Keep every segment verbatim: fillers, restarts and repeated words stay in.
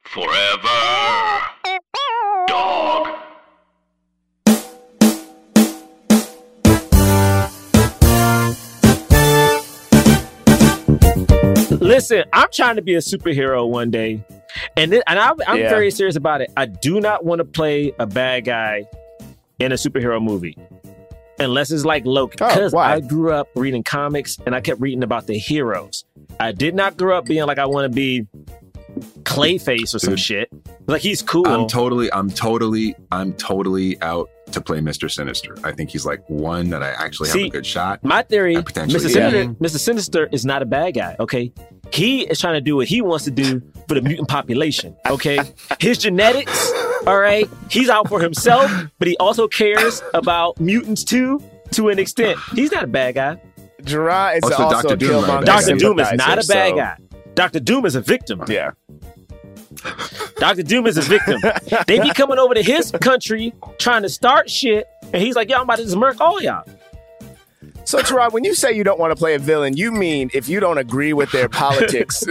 Forever Dog. Listen, I'm trying to be a superhero one day, and it, and I, I'm yeah. very serious about it. I do not want to play a bad guy in a superhero movie. Unless it's like Loki. Because oh, I grew up reading comics, and I kept reading about the heroes. I did not grow up being like I want to be Clayface or some Dude, shit. Like, he's cool. I'm totally, I'm totally, I'm totally out to play Mister Sinister. I think he's like one that I actually See, have a good shot. My theory, Mister Sinister, Mister Sinister is not a bad guy, okay? He is trying to do what he wants to do for the mutant population, okay? His genetics... All right, he's out for himself, but he also cares about mutants too, to an extent. He's not a bad guy. Gerard is also, also Doctor a Doom. Right? Doctor Doom is not a bad so. guy. Doctor Doom is a victim. Yeah. Doctor Doom is a victim. They be coming over to his country trying to start shit, and he's like, "Yo, I'm about to just murk all y'all." So, Gerard, when you say you don't want to play a villain, you mean if you don't agree with their politics,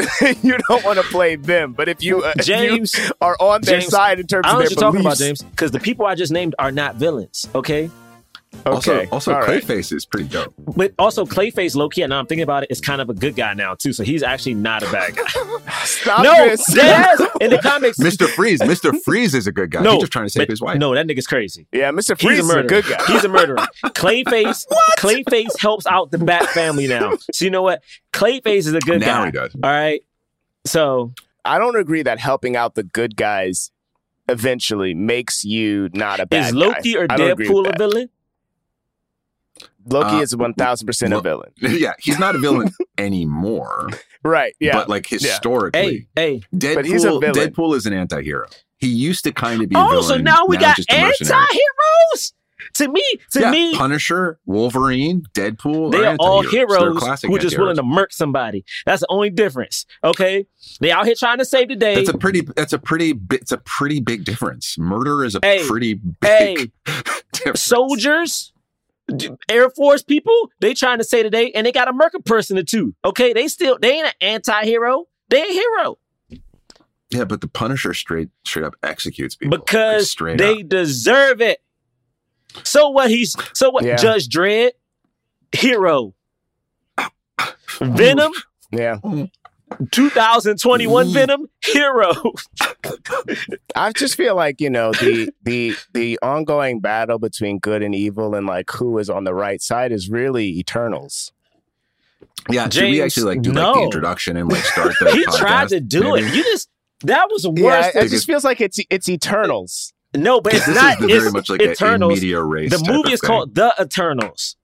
you don't want to play them. But if you, uh, James, you are on their James, side in terms of their beliefs. I don't know what you're beliefs. talking about, James, because the people I just named are not villains, okay? Okay. Also, also Clayface right. is pretty dope. But also, Clayface, low-key, and now I'm thinking about it, is kind of a good guy now, too, so he's actually not a bad guy. Stop no, this. Yes, in the comics. Mister Freeze. Mister Freeze is a good guy. No, he's just trying to save but, his wife. No, that nigga's crazy. Yeah, Mister Freeze is a good guy. He's a murderer. Clayface what? Clayface helps out the Bat family now. So you know what? Clayface is a good now guy. Now he does. All right? So. I don't agree that helping out the good guys eventually makes you not a bad guy. Is Loki guy. or Deadpool a villain? Loki uh, is one thousand percent lo- a villain. Yeah, he's not a villain anymore. Right, yeah. But like historically, yeah. hey, hey. Deadpool, but he's a villain. Deadpool is an anti-hero. He used to kind of be oh, a villain. Oh, so now we now got anti-heroes? To me, to yeah, me. Punisher, Wolverine, Deadpool. They are, are all heroes who are just willing to murk somebody. That's the only difference. Okay? They out here trying to save the day. That's a pretty, that's a pretty, it's a pretty big difference. Murder is a hey, pretty big hey. difference. Soldiers. Air Force people, they trying to say today, and they got a murder person or two. Okay, they still they ain't an anti-hero. They a hero. Yeah, but the Punisher straight straight up executes people because like they up. deserve it. So what? He's so what? Yeah. Judge Dredd, hero. Venom, yeah. twenty twenty-one Venom, hero. I just feel like, you know, the the the ongoing battle between good and evil and like who is on the right side is really Eternals. Yeah, James, should we actually like do no. like the introduction and like start the He podcast, tried to do maybe? it. You just that was worse. Yeah, it, it just feels like it's it's Eternals. No, but it's not it's very much like Eternals. A, a media race the movie is called The Eternals.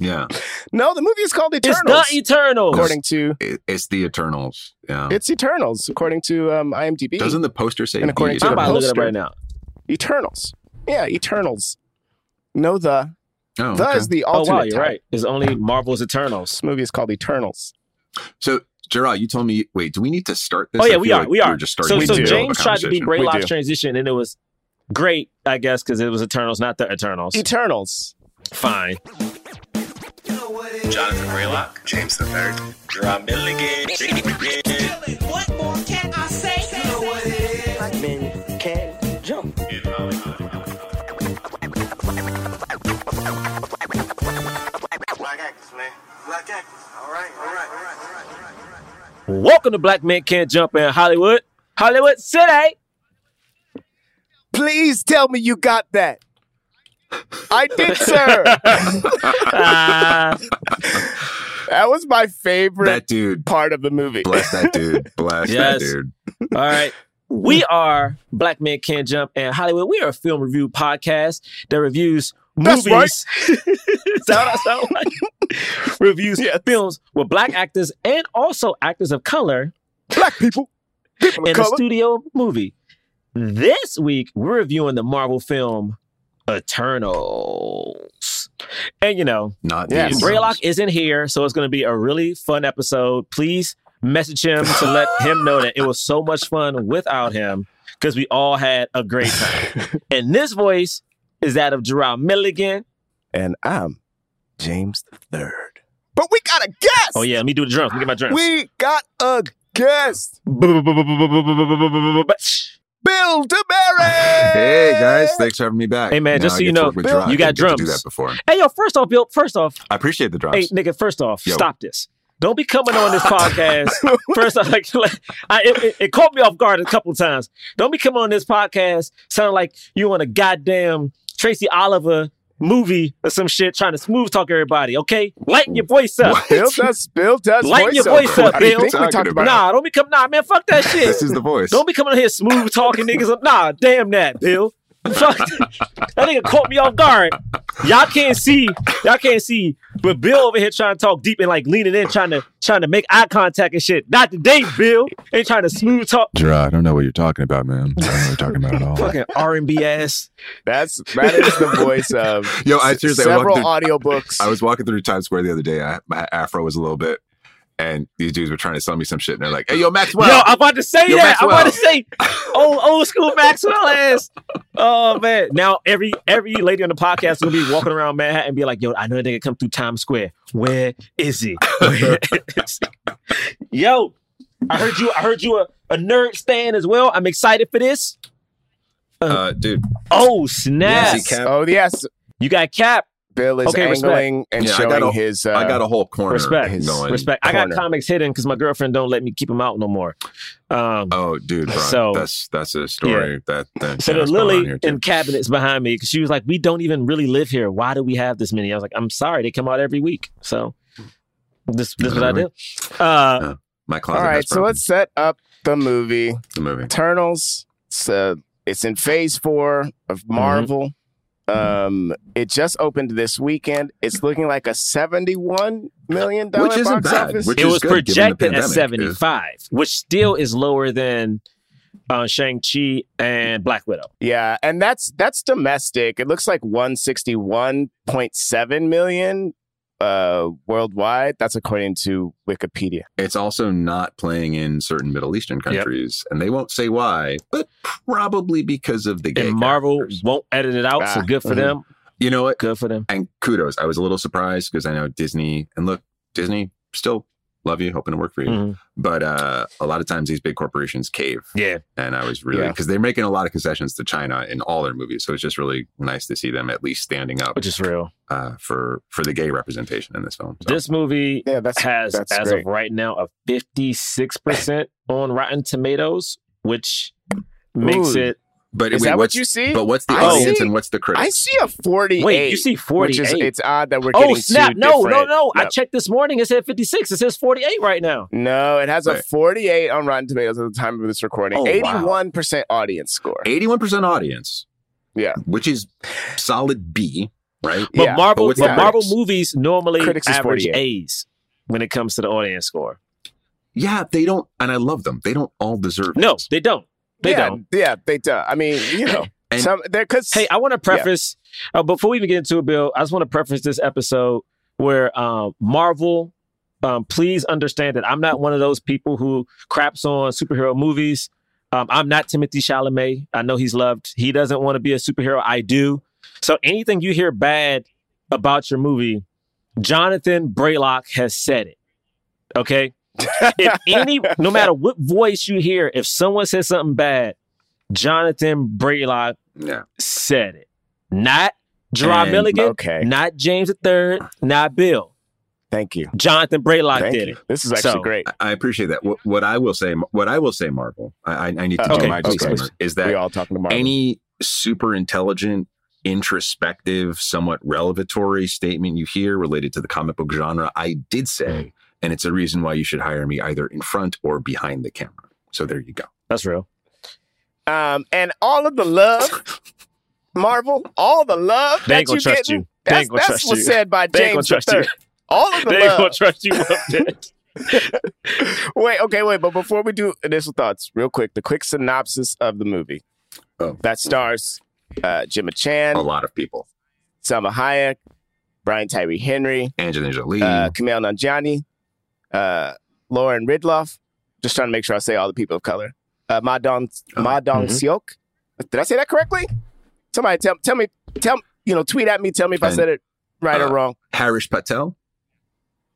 Yeah. No, the movie is called Eternals. It's the Eternals. According to... It's, it's the Eternals. Yeah. It's Eternals, according to um, IMDb. Doesn't the poster say... And according to I'm the about poster, to look it up right now. Eternals. Yeah, Eternals. No, the... Oh, the okay. is the alternate Oh, wow, you're type. right. It's only Marvel's Eternals. This movie is called Eternals. So, Gerard, you told me... Wait, do we need to start this? Oh, yeah, we are. Like we are. Just starting so, so James tried to be Braylock's transition, and it was great, I guess, because it was Eternals, not the Eternals. Eternals. Fine. Jonathan Braylock, James the Third, Gerard Milligan. What more can I say? say, say, say, say. Black men can jump. Black actors, man. Black actors. All right, all right, all right, all right. Welcome to Black Men Can't Jump in Hollywood, Hollywood City. Please tell me you got that. I did, sir. That was my favorite that dude. part of the movie. Bless that dude. Bless yes. that dude. All right. We are Black Men Can't Jump in Hollywood. We are a film review podcast that reviews That's movies. Right. sound, sound like reviews yes. films with black actors and also actors of color. Black people. People in a studio movie. This week, we're reviewing the Marvel film Eternals. And, you know, not yeah, Braylock isn't here, so it's going to be a really fun episode. Please message him to let him know that it was so much fun without him, because we all had a great time. And this voice is that of Gerard Milligan. And I'm James the Third. But we got a guest! Oh, yeah, let me do the drums. Let me get my drums. We got a guest! Bill DeMeritt! Hey, guys. Thanks for having me back. Hey, man, now just so you know, Bill, you got drums. Do that before. Hey, yo, first off, Bill, first off. I appreciate the drums. Hey, nigga, first off, yo. Stop this. Don't be coming on this podcast. First off, like, like I, it, it caught me off guard a couple times. Don't be coming on this podcast sounding like you on a goddamn Tracy Oliver movie or some shit, trying to smooth talk everybody, okay? Lighten your voice up. What? Bill does, Bill does Lighten voice your voice up, up Bill. About? Nah, don't be coming, nah, man, fuck that shit. This is the voice. Don't be coming here smooth talking niggas up. Nah, damn that, Bill. That nigga caught me off guard. Y'all can't see, y'all can't see, but Bill over here trying to talk deep and like leaning in, trying to trying to make eye contact and shit. Not today, Bill. Ain't trying to smooth talk. Gerard, I don't know what you're talking about, man. I don't know what you're talking about at all. Fucking R and B ass. That's that is the voice of yo. I seriously, several I walked through, audiobooks. I was walking through Times Square the other day. I, my afro was a little bit. And these dudes were trying to sell me some shit, and they're like, "Hey, yo, Maxwell!" Yo, I'm about to say yo, that. Maxwell. I'm about to say, old old school Maxwell ass. Oh man! Now every every lady on the podcast will be walking around Manhattan and be like, "Yo, I know they can come through Times Square. Where is he? Where is he?" Yo, I heard you. I heard you a, a nerd stan as well. I'm excited for this. Uh, uh dude. Oh snap! Yes, Cap. Oh yes, you got Cap. Bill is okay, angling respect. and yeah, showing I got a, his... Uh, I got a whole corner. Respect. respect. I corner. got comics hidden because my girlfriend don't let me keep them out no more. Um, oh, dude, Brian, so, that's that's a story. Yeah. That, that So the Lily in cabinets behind me, because she was like, we don't even really live here. Why do we have this many? I was like, I'm sorry. They come out every week. So this this is what I do. Uh, no, my closet All right, so let's set up the movie. The movie. Eternals. It's, uh, it's in phase four of Marvel. Mm-hmm. Um, it just opened this weekend. It's looking like a seventy-one million dollars box office. Which isn't bad. It was projected at seventy-five, which still is lower than uh, Shang-Chi and Black Widow. Yeah, and that's that's domestic. It looks like one hundred sixty-one point seven million uh, worldwide. That's according to Wikipedia. It's also not playing in certain Middle Eastern countries, yep. and they won't say why, but probably because of the gay. And Marvel characters. won't edit it out, ah, so good for mm-hmm. them. You know what? Good for them. And kudos. I was a little surprised because I know Disney, and look, Disney, still love you, hoping to work for you. Mm-hmm. But uh, a lot of times these big corporations cave. Yeah. And I was really, because yeah. they're making a lot of concessions to China in all their movies. So it's just really nice to see them at least standing up. Which is real. Uh, for, for the gay representation in this film. So. This movie yeah, that's, has, that's as great. of right now, a fifty-six percent on Rotten Tomatoes, which makes Ooh. it. But is wait, that what you see? But what's the I audience see, and what's the critics? I see a forty-eight. Wait, you see forty-eight. Which is, it's odd that we're getting oh, snap. two no, different. No, no, no. I checked this morning. It said fifty-six. It says forty-eight right now. No, it has right. a forty-eight on Rotten Tomatoes at the time of this recording. Oh, eighty-one percent wow. audience score. eighty-one percent audience. Yeah. Which is solid B, right? But yeah. Marvel, but but Marvel movies normally critics average A's when it comes to the audience score. Yeah, they don't. And I love them. They don't all deserve no, it. No, they don't. They yeah, don't. Yeah, they don't. I mean, you know, and some there because hey, I want to preface yeah. uh, before we even get into it, Bill. I just want to preface this episode where um, Marvel. Um, please understand that I'm not one of those people who craps on superhero movies. Um, I'm not Timothy Chalamet. I know he's loved. He doesn't want to be a superhero. I do. So anything you hear bad about your movie, Jonathan Braylock has said it. Okay. If any, no matter what voice you hear, if someone says something bad, Jonathan Braylock no. said it. Not Gerard and, Milligan, okay. not James the Third, not Bill. Thank you. Jonathan Braylock Thank did you. it. This is actually so, great. I appreciate that. What, what I will say, what I will say, Marvel, I, I need to uh, do okay, my okay. disclaimer, is that we all talking to Marvel. Any super intelligent, introspective, somewhat revelatory statement you hear related to the comic book genre, I did say. Mm. And it's a reason why you should hire me either in front or behind the camera. So there you go. That's real. Um, and all of the love, Marvel, all the love they ain't that you trust getting, you. That's, that's trust what's you. said by they James the Third. All of the they love. They ain't gonna trust you up there. Wait, okay, wait. But before we do initial thoughts, real quick, the quick synopsis of the movie. Oh. That stars uh, Gemma Chan. A lot of people. Salma Hayek. Brian Tyree Henry. Angelina Jolie. Uh, Kumail Nanjiani. Uh, Lauren Ridloff. Just trying to make sure I say all the people of color. Uh, Ma Dong oh. Ma Dong-seok. Mm-hmm. Did I say that correctly? Somebody tell tell me tell you know tweet at me tell me if and, I said it right uh, or wrong. Harish Patel.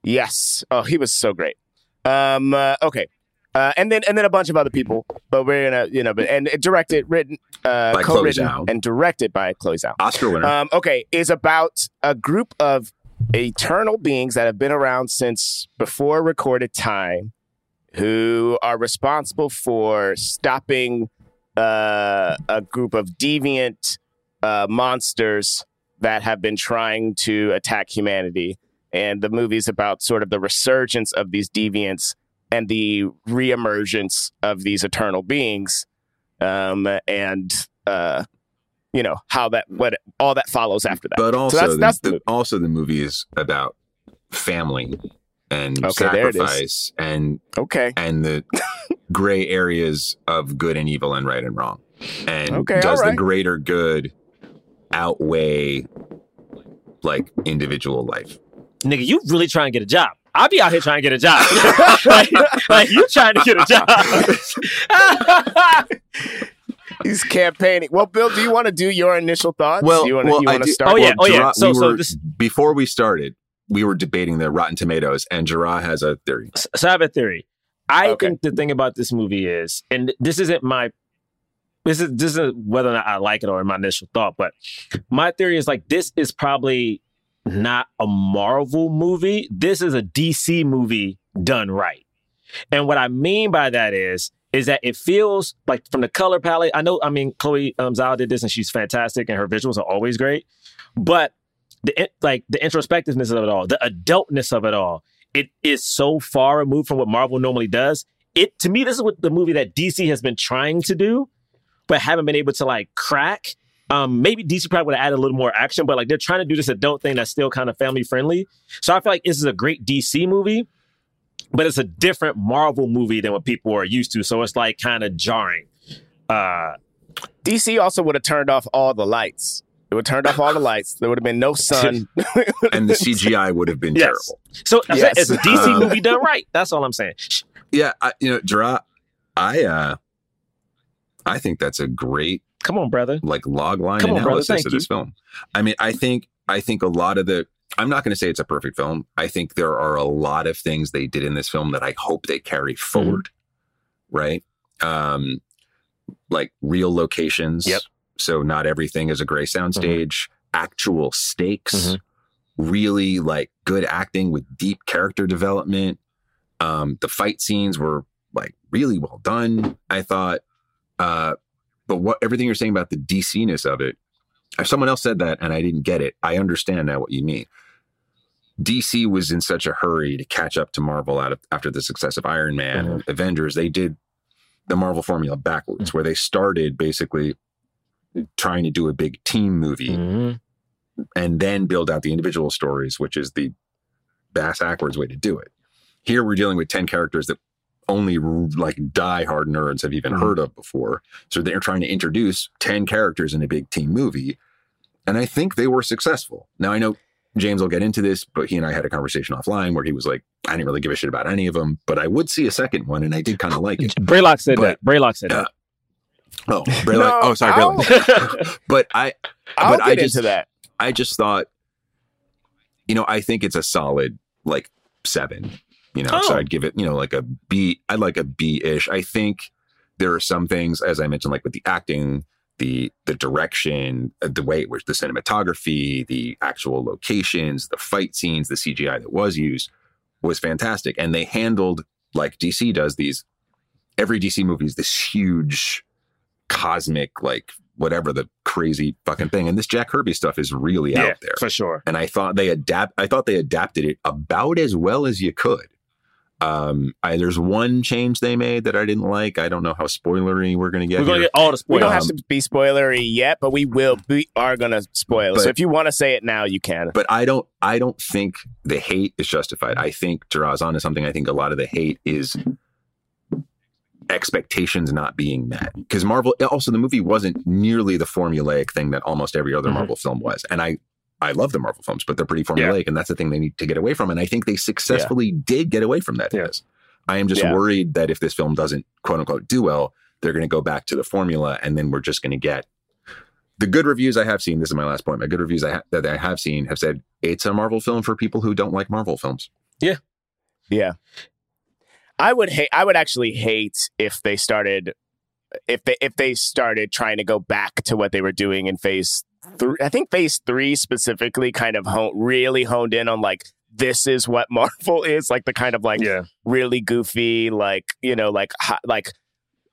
Yes. Oh, he was so great. Um, uh, okay, uh, and then and then a bunch of other people, but we're gonna you know, but and directed, written, uh, by co-written, Chloé Zhao. And directed by Chloé Zhao, Oscar winner. Um, okay, is about a group of eternal beings that have been around since before recorded time, who are responsible for stopping uh, a group of deviant uh, monsters that have been trying to attack humanity. And the movie's about sort of the resurgence of these deviants and the reemergence of these eternal beings, um, and uh, you know how that what all that follows after that. But also, so that's, that's the, the also the movie is about family and okay, sacrifice and okay. and the gray areas of good and evil and right and wrong. And okay, does right. the greater good outweigh like individual life? Nigga, you really trying to get a job. I'll be out here trying to get a job. like, like, you trying to get a job. He's campaigning. Well, Bill, do you want to do your initial thoughts? Well, do you want well, to start? Oh, yeah. Well, oh, yeah. Jira, so, we so were, this... Before we started, we were debating the Rotten Tomatoes, and Jira has a theory. So I have a theory. I okay. think the thing about this movie is, and this isn't my... This is, this is whether or not I like it or my initial thought, but my theory is like, this is probably... not a Marvel movie. This is a D C movie done right. And what I mean by that is, is that it feels like from the color palette, I know, I mean, Chloé um, Zhao did this and she's fantastic and her visuals are always great, but the like the introspectiveness of it all, the adultness of it all, it is so far removed from what Marvel normally does. It, to me, this is what the movie that D C has been trying to do, but haven't been able to like crack. Um, maybe D C probably would have added a little more action, but like they're trying to do this adult thing that's still kind of family friendly. So I feel like this is a great D C movie, but it's a different Marvel movie than what people are used to. So it's like kind of jarring. Uh, D C also would have turned off all the lights. It would have turned off all the lights. There would have been no sun. And the C G I would have been yes. terrible. So yes. it's a D C movie done right. That's all I'm saying. Yeah. I, you know, Gerard, I, uh, I think that's a great, Come on, brother. Like log line Come analysis on, brother, of this you. film. I mean, I think I think a lot of the I'm not going to say it's a perfect film. I think there are a lot of things they did in this film that I hope they carry forward. Mm-hmm. Right. Um, like real locations. Yep. So not everything is a gray soundstage, mm-hmm. actual stakes, mm-hmm. really like good acting with deep character development. Um, the fight scenes were like really well done, I thought. Uh But what everything you're saying about the D C-ness of it, if someone else said that and I didn't get it, I understand now what you mean. D C was in such a hurry to catch up to Marvel out of, after the success of Iron Man mm-hmm. and Avengers. They did the Marvel formula backwards, mm-hmm. where they started basically trying to do a big team movie mm-hmm. and then build out the individual stories, which is the bass-ackwards way to do it. Here we're dealing with ten characters that only like diehard nerds have even heard of before. So they're trying to introduce ten characters in a big team movie. And I think they were successful. Now I know James will get into this, but he and I had a conversation offline where he was like, I didn't really give a shit about any of them, but I would see a second one and I did kind of like it. Braylock said but, that. Braylock said uh, that. Oh, Braylock. No, oh, sorry. Braylock. but I, I'll but get I just, into that. I just thought, you know, I think it's a solid like seven. You know, oh. so I'd give it, you know, like a B. I'd like a B-ish. I think there are some things, as I mentioned, like with the acting, the the direction, the way it was, the cinematography, the actual locations, the fight scenes, the C G I that was used was fantastic. And they handled, like D C does these, every D C movie is this huge cosmic, like whatever the crazy fucking thing. And this Jack Kirby stuff is really yeah, out there. For sure. And I thought they adapt. I thought they adapted it about as well as you could. Um, I, there's one change they made that I didn't like. I don't know how spoilery we're going to get. We're going to get all the spoilers. We don't have to be spoilery yet, but we will. We are going to spoil. But, so if you want to say it now, you can. But I don't. I don't think the hate is justified. I think Jaraz's onto something. I think a lot of the hate is expectations not being met, because Marvel. Also, the movie wasn't nearly the formulaic thing that almost every other mm-hmm. Marvel film was, and I. I love the Marvel films, but they're pretty formulaic, yeah. and that's the thing they need to get away from. And I think they successfully yeah. did get away from that. Yeah. I am just yeah. worried that if this film doesn't, quote unquote, do well, they're going to go back to the formula, and then we're just going to get the good reviews I have seen. This is my last point. My good reviews I ha- that I have seen have said it's a Marvel film for people who don't like Marvel films. Yeah, yeah. I would hate. I would actually hate if they started if they if they started trying to go back to what they were doing in Phase. I think Phase three specifically kind of honed, really honed in on like, this is what Marvel is, like the kind of like yeah. really goofy, like, you know, like hi, like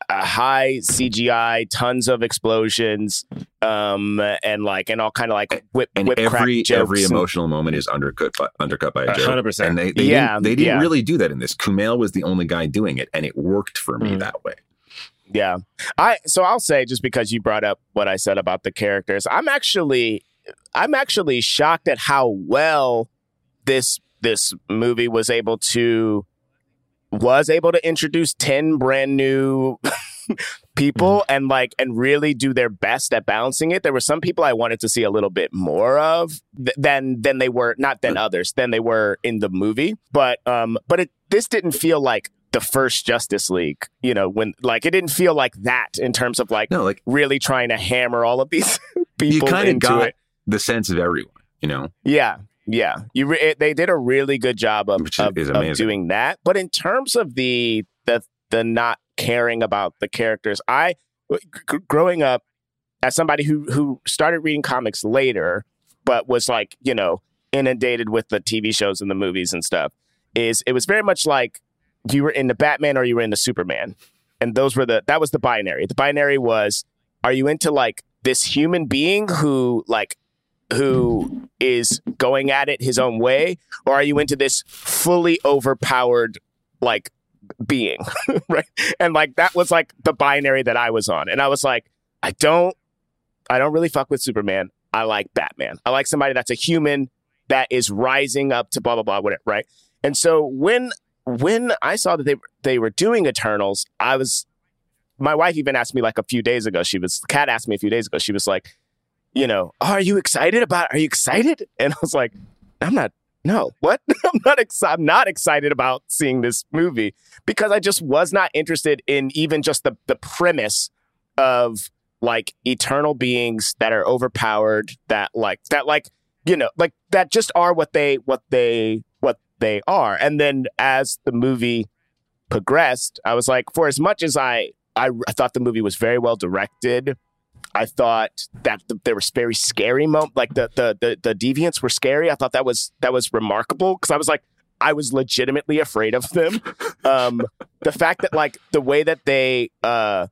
uh, high C G I, tons of explosions, um, and like and all kind of like whip and whip every crack jokes every and, emotional moment is undercut by, undercut by a joke. one hundred percent. And they, they yeah, didn't, they didn't yeah. really do that in this. Kumail was the only guy doing it, and it worked for me mm. that way. Yeah, I so I'll say, just because you brought up what I said about the characters, I'm actually I'm actually shocked at how well this this movie was able to was able to introduce ten brand new people and like and really do their best at balancing it. There were some people I wanted to see a little bit more of th- than than they were not than others than they were in the movie. But um, but it this didn't feel like the first Justice League, you know, when like it didn't feel like that in terms of like, no, like really trying to hammer all of these people you kinda into got it. The sense of everyone, you know? Yeah. Yeah. You re- it, they did a really good job of, Which of, is amazing. of doing that. But in terms of the, the, the not caring about the characters, I g- growing up as somebody who, who started reading comics later, but was like, you know, inundated with the T V shows and the movies and stuff, is it was very much like, you were in the Batman or you were in the Superman. And those were the, that was the binary. The binary was, are you into like this human being who like, who is going at it his own way? Or are you into this fully overpowered like being? Right. And like, that was like the binary that I was on. And I was like, I don't, I don't really fuck with Superman. I like Batman. I like somebody that's a human that is rising up to blah, blah, blah, whatever. Right. And so when, When I saw that they they were doing Eternals, I was, my wife even asked me like a few days ago, she was, Kat asked me a few days ago, she was like, you know, oh, are you excited about, are you excited? And I was like, I'm not, no, what? I'm not ex- I'm not excited about seeing this movie because I just was not interested in even just the, the premise of like eternal beings that are overpowered, that like, that like, you know, like that just are what they, what they, they are. And then as the movie progressed, I was like, for as much as I, I, I thought the movie was very well directed, I thought that the, there was very scary moments, like the, the the the deviants were scary. I thought that was that was remarkable because I was like, I was legitimately afraid of them. Um, the fact that like the way that they, uh,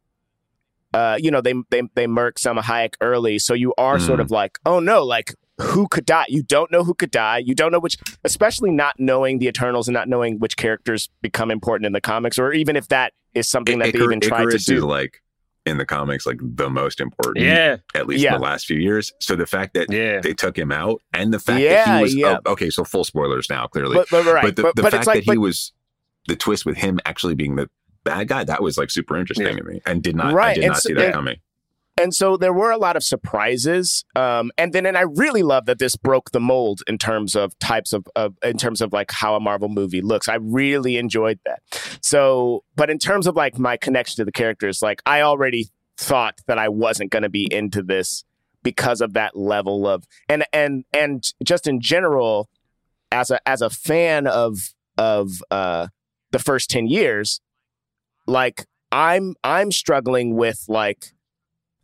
uh, you know, they they they murk Salma Hayek early, so you are mm. sort of like, oh no, like. Who could die? You don't know who could die. You don't know which, especially not knowing the Eternals and not knowing which characters become important in the comics, or even if that is something that I- they Icar- even tried Ikaris to do. Is like in the comics, like the most important, yeah. at least yeah. in the last few years. So the fact that yeah. they took him out and the fact yeah, that he was, yeah. oh, okay, so full spoilers now, clearly. But, but, right. but the, but, the but fact like, that but, he was, the twist with him actually being the bad guy, that was like super interesting yeah. to me and did not, right. I did and not so, see that and, coming. And so there were a lot of surprises, um, and then and I really love that this broke the mold in terms of types of, of in terms of like how a Marvel movie looks. I really enjoyed that. So, but in terms of like my connection to the characters, like I already thought that I wasn't going to be into this because of that level of and and and just in general, as a as a fan of of uh, the first ten years, like I'm I'm struggling with like.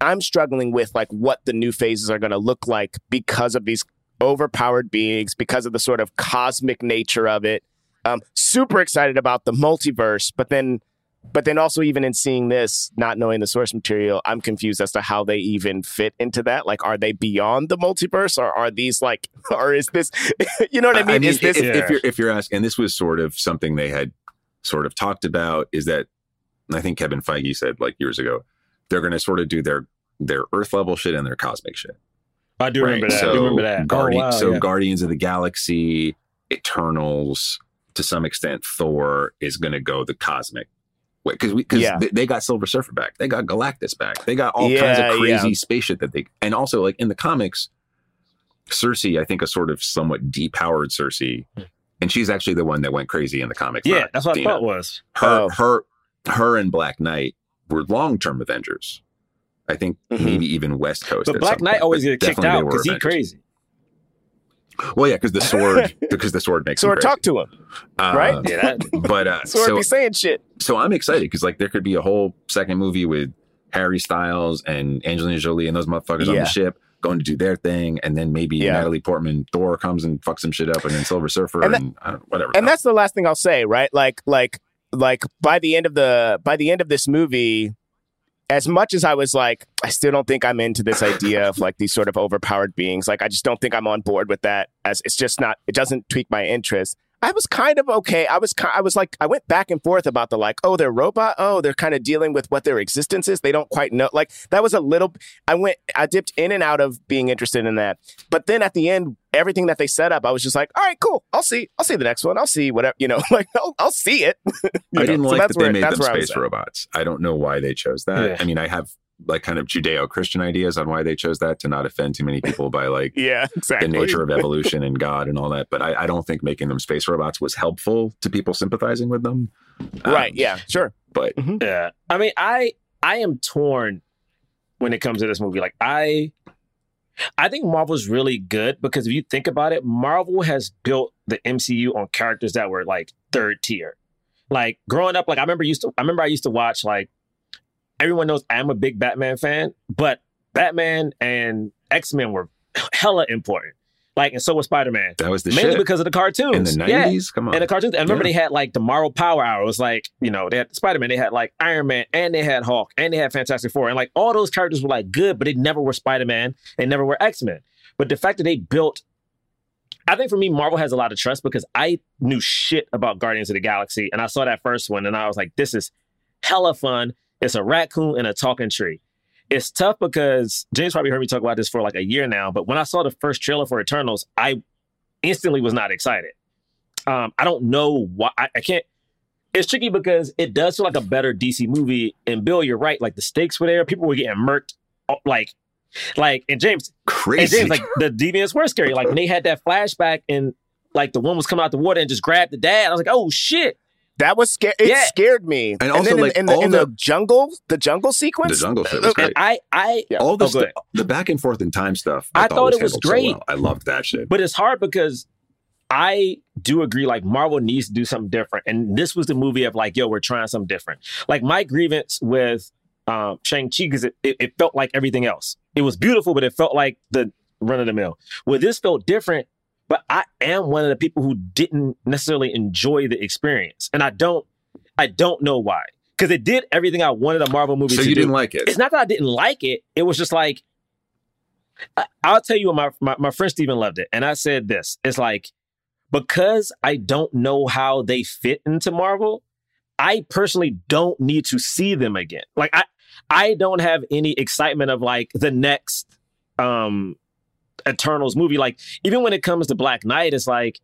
I'm struggling with like what the new phases are going to look like because of these overpowered beings, because of the sort of cosmic nature of it. Um, super excited about the multiverse, but then, but then also even in seeing this, not knowing the source material, I'm confused as to how they even fit into that. Like, are they beyond the multiverse, or are these like, or is this, you know what I mean? I mean is this if, yeah. if you're if you're asking, and this was sort of something they had sort of talked about is that, I think Kevin Feige said like years ago, they're going to sort of do their their Earth level shit and their cosmic shit. I do right? remember that. So I do remember that. Guardi- oh, wow, so yeah. Guardians of the Galaxy, Eternals, to some extent, Thor is going to go the cosmic way because we because yeah. they, they got Silver Surfer back, they got Galactus back, they got all yeah, kinds of crazy yeah. space shit that they and also like in the comics, Sersi, I think, a sort of somewhat depowered Sersi, and she's actually the one that went crazy in the comics. Yeah, that's Athena. What I thought was her oh. her her and Black Knight were long term Avengers. I think mm-hmm. maybe even West Coast. But Black Knight always gets kicked out because he's crazy. Well, yeah, because the sword because the sword makes sword him talk to him, uh, right? Yeah, that, but uh, sword so, be saying shit. So I'm excited because like there could be a whole second movie with Harry Styles and Angelina Jolie and those motherfuckers yeah. on the ship going to do their thing, and then maybe yeah. Natalie Portman Thor comes and fucks some shit up, and then Silver Surfer and, that, and I don't, whatever. And no. that's the last thing I'll say, right? Like, like, like by the end of the by the end of this movie. As much as I was like, I still don't think I'm into this idea of like these sort of overpowered beings. Like, I just don't think I'm on board with that as it's just not, it doesn't tweak my interest. I was kind of okay. I was, I was like, I went back and forth about the like, oh, they're robot. Oh, they're kind of dealing with what their existence is. They don't quite know. Like that was a little, I went, I dipped in and out of being interested in that. But then at the end, everything that they set up, I was just like, all right, cool. I'll see. I'll see the next one. I'll see whatever, you know, like I'll, I'll see it. I didn't know? like so that they where, made them space robots. I don't know why they chose that. Yeah. I mean, I have like kind of Judeo-Christian ideas on why they chose that to not offend too many people by like yeah, exactly. the nature of evolution and God and all that. But I, I don't think making them space robots was helpful to people sympathizing with them. Um, right. Yeah, sure. But mm-hmm. yeah, I mean, I, I am torn when it comes to this movie. Like I, I think Marvel's really good because if you think about it, Marvel has built the M C U on characters that were like third tier. Like growing up, like I remember used to, I remember I used to watch like, everyone knows I'm a big Batman fan, but Batman and X-Men were hella important. Like, and so was Spider-Man. That was the Mainly shit. Because of the cartoons. In the nineties? Yeah. Come on. And the cartoons. I remember yeah. they had like the Marvel Power Hour. It was like, you know, they had Spider-Man, they had like Iron Man, and they had Hulk, and they had Fantastic Four. And like all those characters were like good, but they never were Spider-Man. They never were X-Men. But the fact that they built, I think for me, Marvel has a lot of trust because I knew shit about Guardians of the Galaxy. And I saw that first one and I was like, this is hella fun. It's a raccoon and a talking tree. It's tough because James probably heard me talk about this for like a year now, but when I saw the first trailer for Eternals, I instantly was not excited. Um, I don't know why. I, I can't. It's tricky because it does feel like a better D C movie. And Bill, you're right. Like the stakes were there. People were getting murked. Like, like, and James. Crazy. And James, like the Deviants were scary. Like when they had that flashback and like the woman was coming out the water and just grabbed the dad. I was like, oh shit. That was scary. It yeah. scared me. And, and also, then in, like, in, the, all in the, the jungle, the jungle sequence, the jungle shit was great. I, I, yeah. all the oh, stu- the back and forth in time stuff. I, I thought, thought it was great. So well. I loved that shit. But it's hard because I do agree. Like Marvel needs to do something different, and this was the movie of like, yo, we're trying something different. Like my grievance with um, Shang-Chi because it, it it felt like everything else. It was beautiful, but it felt like the run of the mill. Well, this felt different. But I am one of the people who didn't necessarily enjoy the experience. And I don't I don't know why. Because it did everything I wanted a Marvel movie so to do. So you didn't like it? It's not that I didn't like it. It was just like, I, I'll tell you what, my, my, my friend Steven loved it. And I said this. It's like, because I don't know how they fit into Marvel, I personally don't need to see them again. Like, I, I don't have any excitement of like the next... um Eternals movie. Like even when it comes to Black Knight, it's like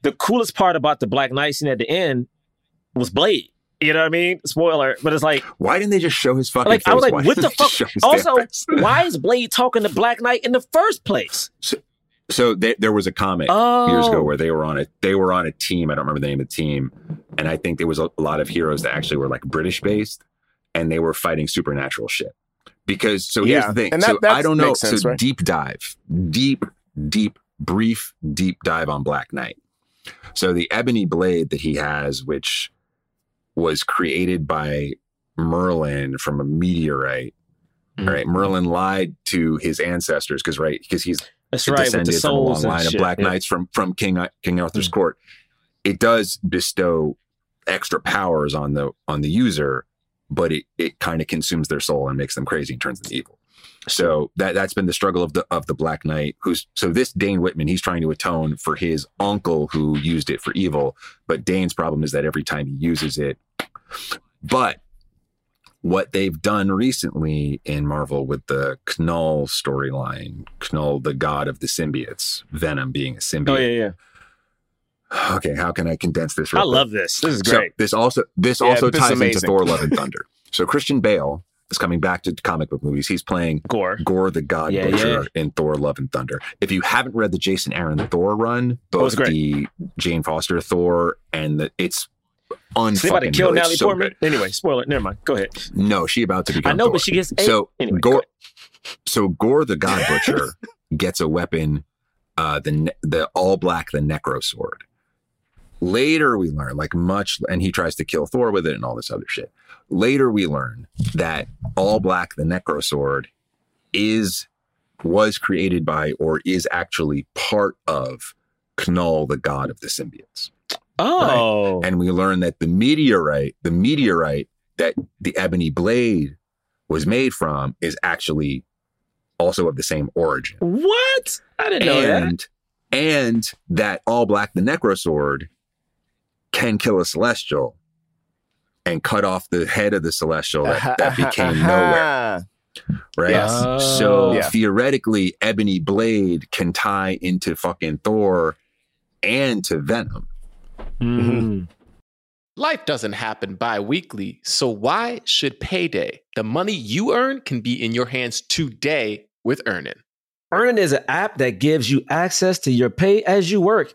the coolest part about the Black Knight scene at the end was Blade. You know what I mean? Spoiler, but it's like, why didn't they just show his fucking like, face? I was like, why what the fuck? Also, why is Blade talking to Black Knight in the first place? So, so they, there was a comic oh. years ago where they were on a they were on a team. I don't remember the name of the team, and I think there was a, a lot of heroes that actually were like British based, and they were fighting supernatural shit. Because, so here's yeah. the thing, and that, so I don't know, sense, so right? deep dive, deep, deep, brief, deep dive on Black Knight. So the ebony blade that he has, which was created by Merlin from a meteorite, mm-hmm. all right, Merlin lied to his ancestors, because right, because he's That's right, descended from a long line shit, of Black yeah. Knights from, from King King Arthur's mm-hmm. court. It does bestow extra powers on the on the user, but it, it kind of consumes their soul and makes them crazy and turns them evil. So that that's been the struggle of the of the Black Knight. Who's so this Dane Whitman? He's trying to atone for his uncle who used it for evil. But Dane's problem is that every time he uses it. But what they've done recently in Marvel with the Knull storyline, Knull, the god of the symbiotes, Venom being a symbiote. Oh yeah, yeah. Okay, how can I condense this? I love this. This is great. So this also this yeah, also ties into Thor: Love and Thunder. So Christian Bale is coming back to comic book movies. He's playing Gore, Gore the God yeah, Butcher yeah, yeah. in Thor: Love and Thunder. If you haven't read the Jason Aaron Thor run, both the Jane Foster Thor and the it's un. So they about to kill Natalie so Portman. Good. Anyway, spoiler. Never mind. Go ahead. No, she about to become. I know, Thor. But she gets eight. So anyway, Gore. Go so Gore the God Butcher gets a weapon, uh, the the all black the Necro Sword. Later we learn, like much, and he tries to kill Thor with it and all this other shit. Later we learn that all black, the Necro Sword, is, was created by, or is actually part of Knull, the god of the symbiotes. Oh. Right? And we learn that the meteorite, the meteorite that the Ebony Blade was made from is actually also of the same origin. What? I didn't know and, that. And that all black, the Necro Sword, can kill a Celestial and cut off the head of the Celestial that, that became nowhere. Right? Yes. Oh, so yeah. Theoretically, Ebony Blade can tie into fucking Thor and to Venom. Mm. Life doesn't happen bi-weekly, so why should payday? The money you earn can be in your hands today with Earnin'. Earnin' is an app that gives you access to your pay as you work,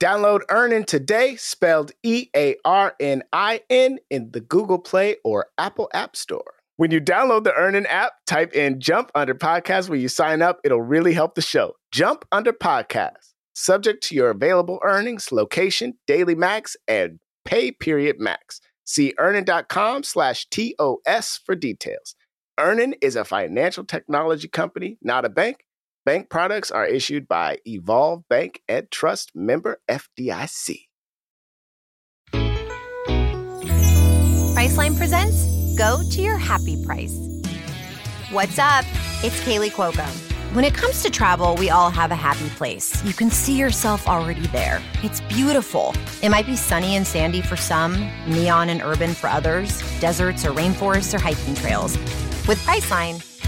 Download Earnin today, spelled E A R N I N, in the Google Play or Apple App Store. When you download the Earnin app, type in Jump Under Podcast when you sign up. It'll really help the show. Jump Under Podcast. Subject to your available earnings, location, daily max, and pay period max. See Earnin.com slash TOS for details. Earnin is a financial technology company, not a bank. Bank products are issued by Evolve Bank and Trust, member F D I C. Priceline presents Go to Your Happy Price. What's up? It's Kaylee Cuoco. When it comes to travel, we all have a happy place. You can see yourself already there. It's beautiful. It might be sunny and sandy for some, neon and urban for others, deserts or rainforests or hiking trails. With Priceline,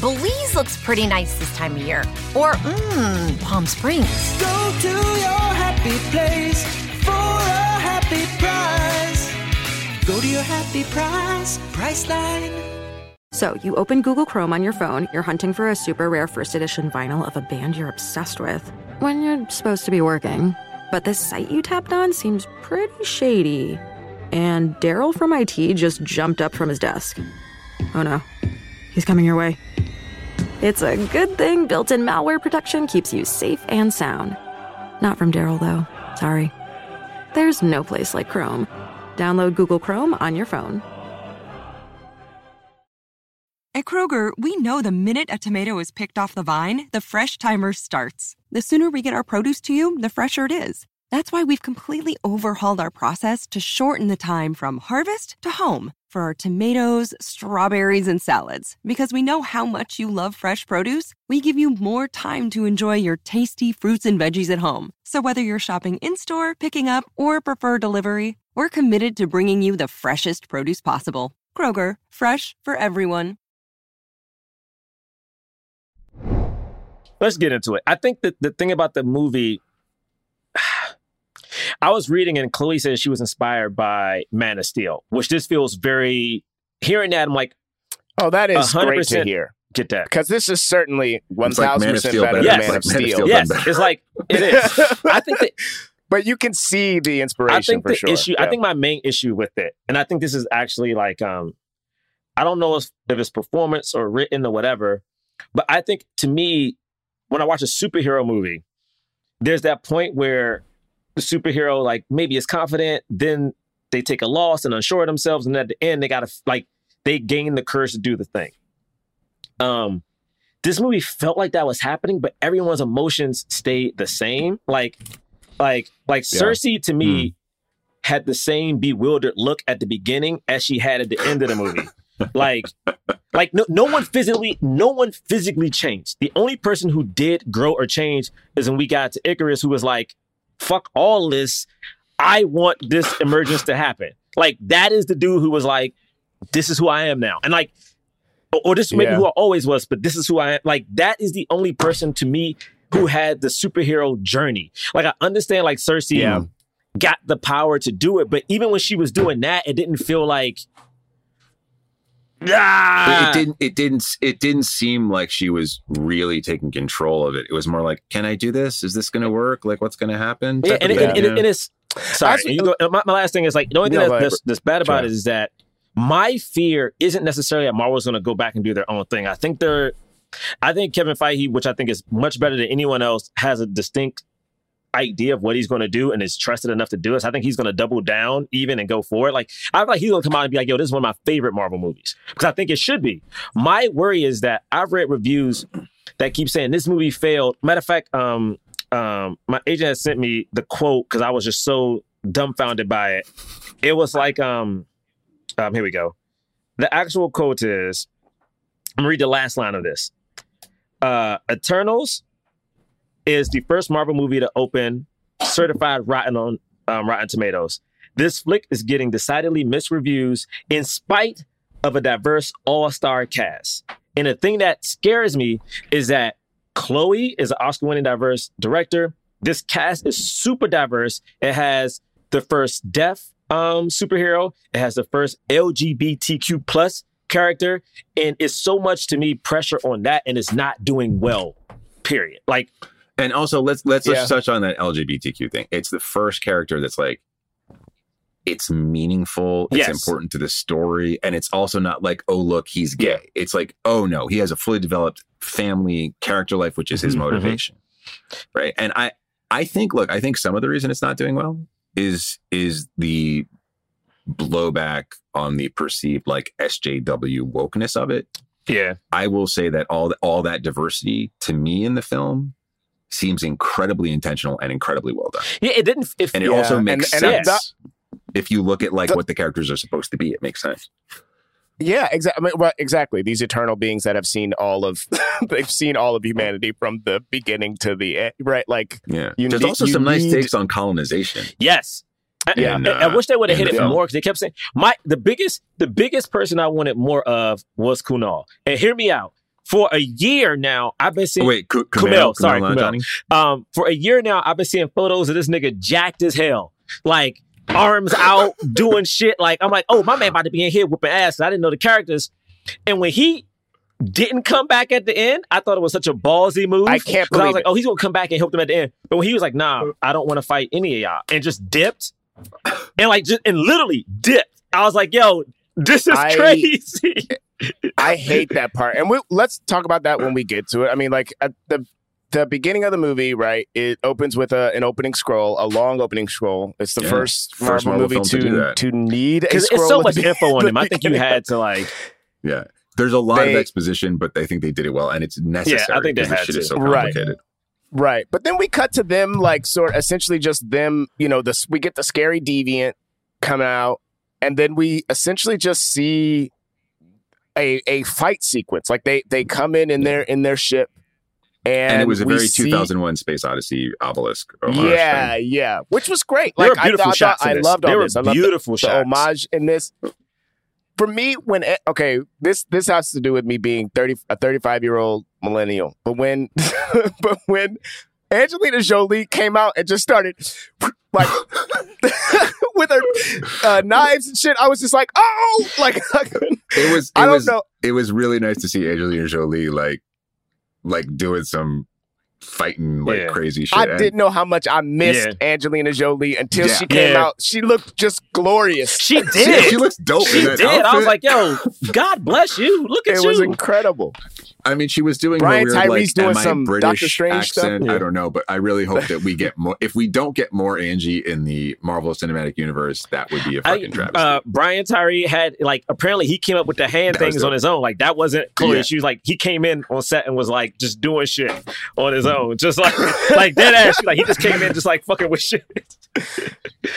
Belize looks pretty nice this time of year. Or, mmm, Palm Springs. Go to your happy place for a happy price. Go to your happy price, Priceline. So you open Google Chrome on your phone, you're hunting for a super rare first edition vinyl of a band you're obsessed with when you're supposed to be working. But this site you tapped on seems pretty shady. And Daryl from I T just jumped up from his desk. Oh no, he's coming your way. It's a good thing built-in malware protection keeps you safe and sound. Not from Daryl, though. Sorry. There's no place like Chrome. Download Google Chrome on your phone. At Kroger, we know the minute a tomato is picked off the vine, the fresh timer starts. The sooner we get our produce to you, the fresher it is. That's why we've completely overhauled our process to shorten the time from harvest to home for our tomatoes, strawberries, and salads. Because we know how much you love fresh produce, we give you more time to enjoy your tasty fruits and veggies at home. So whether you're shopping in-store, picking up, or prefer delivery, we're committed to bringing you the freshest produce possible. Kroger, fresh for everyone. Let's get into it. I think that the thing about the movie, I was reading and Chloe said she was inspired by Man of Steel, which this feels very, hearing that, I'm like, oh, that is great to hear. Get that. Because this is certainly one thousand percent like better than Man of Steel. Yes, Man of Steel. Yes. It's like, it is. I think that... But you can see the inspiration I think for the sure. Issue, yeah. I think my main issue with it, and I think this is actually like, um, I don't know if, if it's performance or written or whatever, but I think to me, when I watch a superhero movie, there's that point where the superhero, like, maybe is confident, then they take a loss and unsure of themselves, and at the end, they gotta, like, they gain the courage to do the thing. Um, this movie felt like that was happening, but everyone's emotions stayed the same. Like... Like, like yeah. Sersi, to me, mm. had the same bewildered look at the beginning as she had at the end of the movie. like, like no, no one physically, no one physically changed. The only person who did grow or change is when we got to Ikaris, who was like, fuck all this. I want this emergence to happen. Like, that is the dude who was like, this is who I am now. And like, or, or this is maybe yeah. who I always was, but this is who I am. Like, that is the only person to me who had the superhero journey. Like, I understand, like, Sersi yeah. got the power to do it, but even when she was doing that, it didn't feel like, ah! It didn't, it didn't, it didn't seem like she was really taking control of it. It was more like, can I do this? Is this going to work? Like, what's going to happen? Yeah, and, and, and, yeah. and it is, sorry, was, and you go, my, my last thing is, like, the only thing no, that's, like, that's bad about sure. it is that my fear isn't necessarily that Marvel's going to go back and do their own thing. I think they're, I think Kevin Feige, which I think is much better than anyone else, has a distinct idea of what he's going to do and is trusted enough to do it. So I think he's going to double down even and go for it. Like, I feel like he's going to come out and be like, yo, this is one of my favorite Marvel movies. Because I think it should be. My worry is that I've read reviews that keep saying this movie failed. Matter of fact, um, um, my agent has sent me the quote because I was just so dumbfounded by it. It was like, um, um, here we go. The actual quote is, I'm going to read the last line of this. Uh, Eternals is the first Marvel movie to open certified rotten on um, Rotten Tomatoes. This flick is getting decidedly mixed reviews in spite of a diverse all-star cast. And the thing that scares me is that Chloe is an Oscar-winning diverse director. This cast is super diverse. It has the first deaf um, superhero. It has the first L G B T Q plus character, and it's so much to me pressure on that, and it's not doing well, period. Like, and also let's let's yeah. touch on that L G B T Q thing. It's the first character that's like, it's meaningful, it's yes. important to the story, and it's also not like, oh look, he's gay. Yeah. It's like, oh no, he has a fully developed family character life, which is his mm-hmm. motivation, right? And I I think look, I think some of the reason it's not doing well is is the blowback on the perceived like S J W wokeness of it. Yeah. I will say that all the, all that diversity to me in the film seems incredibly intentional and incredibly well done. Yeah, it didn't if, and it yeah. also makes and, sense. And that, if you look at like the, what the characters are supposed to be, it makes sense. Yeah, exactly. Well, exactly. These eternal beings that have seen all of they've seen all of humanity from the beginning to the end, right? Like yeah. you There's need, also you some need... nice takes on colonization. Yes. Yeah, and, uh, I wish they would have hit it film. more because they kept saying my the biggest the biggest person I wanted more of was Kumail. And hear me out. For a year now, I've been seeing oh, wait, Kumail, Kumail, sorry, Kumail. Um, for a year now, I've been seeing photos of this nigga jacked as hell, like arms out, doing shit. Like I'm like, oh, my man about to be in here whooping ass. And I didn't know the characters, and when he didn't come back at the end, I thought it was such a ballsy move. I can't believe I was like, it. oh, he's gonna come back and help them at the end. But when he was like, nah, I don't want to fight any of y'all, and just dipped. And like just and literally dipped. I was like, "Yo, this is I, crazy." I hate that part. And we, let's talk about that when we get to it. I mean, like at the the beginning of the movie, right? It opens with a, an opening scroll, a long opening scroll. It's the yeah. first, first Marvel movie to to, to need a scroll. It's so much info on him. I think you had to like, yeah. There's a lot they, of exposition, but I think they did it well, and it's necessary. Yeah, I think that shit to. is so complicated. Right. Right. But then we cut to them, like, sort essentially just them, you know, this, we get the scary deviant come out, and then we essentially just see a a fight sequence. Like, they they come in in yeah. their in their ship. And, and it was a very see... two thousand one Space Odyssey obelisk homage. Yeah, thing. yeah. Which was great. There like, were beautiful I, thought, shots I, in I this. loved all there this. Were I loved beautiful the, shots. The homage in this. For me, when, okay, this this has to do with me being thirty, a thirty-five-year-old millennial. But when, but when Angelina Jolie came out and just started, like, with her uh, knives and shit, I was just like, oh! Like, I couldn't. It was, it I don't was, know. It was really nice to see Angelina Jolie, like, like doing some fighting like yeah. crazy shit. I and, didn't know how much I missed yeah. Angelina Jolie until yeah. she came yeah. out. She looked just glorious. She did. She, she looks dope. She in that did. Outfit. I was like, yo, God bless you. Look at it you. It was incredible. I mean, she was doing Brian weird, Tyree's like, doing some British Doctor Strange accent. Stuff. Yeah. I don't know, but I really hope that we get more. If we don't get more Angie in the Marvel Cinematic Universe, that would be a fucking I, travesty. Uh, Brian Tyree had like apparently he came up with the hand that things the, on his own. Like that wasn't Chloe. Yeah. She was like he came in on set and was like just doing shit on his own, just like like dead ass. Like he just came in just like fucking with shit.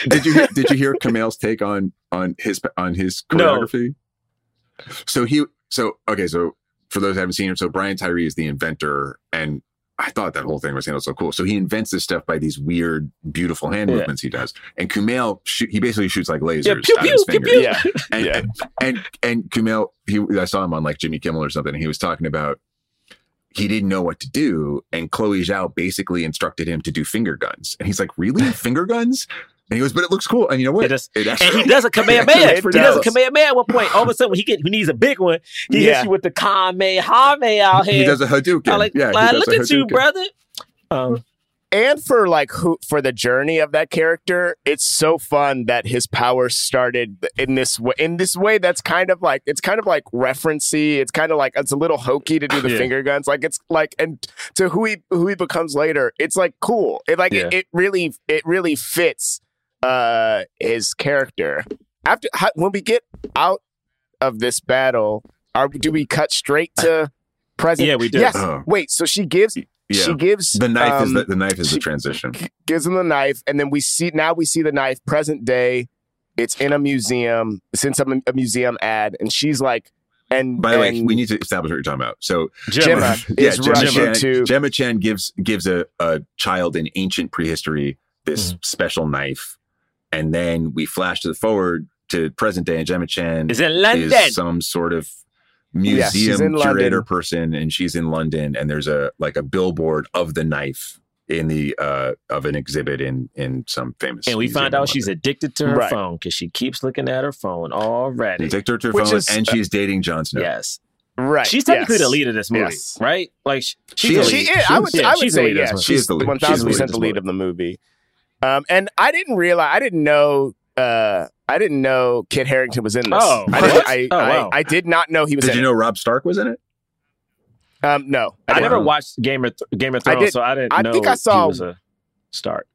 Did you hear, did you hear Kumail's take on on his on his choreography? No. So he so okay so. For those who haven't seen him, so Brian Tyree is the inventor, and I thought that whole thing was handled so cool. So he invents this stuff by these weird, beautiful hand yeah. movements he does. And Kumail, shoot, he basically shoots like lasers yeah, pew, out pew, of his pew, fingers. Yeah. And, yeah. and and and Kumail, he, I saw him on like Jimmy Kimmel or something, and he was talking about he didn't know what to do, and Chloé Zhao basically instructed him to do finger guns. And he's like, really? Finger guns? And he goes, but it looks cool. And you know what? It is, it actually, and he does a Kamehameha. He does a Kamehameha at one point. All of a sudden, when he, get, he needs a big one, he yeah. hits you with the Kamehameha out here. He does a Hadouken. I'm like, yeah, like look at Hadouken. you, brother. Um, and for like who, for the journey of that character, it's so fun that his power started in this way. In this way, that's kind of like it's kind of like referencey. It's kind of like it's a little hokey to do the yeah. finger guns. Like it's like and to who he who he becomes later, it's like cool. It like yeah. it, it really it really fits. Uh, his character. After how, when we get out of this battle, are do we cut straight to present? Yeah, we do. Yes. Oh. Wait. So she gives. Yeah. She gives the knife. Um, is the, the knife is the transition. Gives him the knife, and then we see. Now we see the knife. Present day. It's in a museum. It's in some a museum ad, and she's like. And by the way, we need to establish what you're talking about. So Gemma, Gemma yeah, is Gemma Chan, to Gemma Chan gives gives a, a child in ancient prehistory this mm. special knife. And then we flash to the forward to present day, and Gemma Chan is in London. Is some sort of museum yeah, curator London. person, and she's in London. And there's a like a billboard of the knife in the uh, of an exhibit in in some famous. And we find out she's addicted to her right. phone because she keeps looking at her phone already. Addicted to her Which phone, is, and she's dating Jon Snow. Yes. Right. She's technically yes. the lead of this movie, yes. right? Like she, she is. She is. I would. Yeah, I would say yes. Yeah, she's the lead. One thousand percent the lead of the movie. Um, and I didn't realize, I didn't know, uh, I didn't know Kit Harington was in this. Oh, I, didn't, I, oh wow. I, I did not know he was. Did in you it. know Rob Stark was in it? Um, no, I, I never watched Game of Th- Game of Thrones, I did, so I didn't. I know think I saw he was a Stark.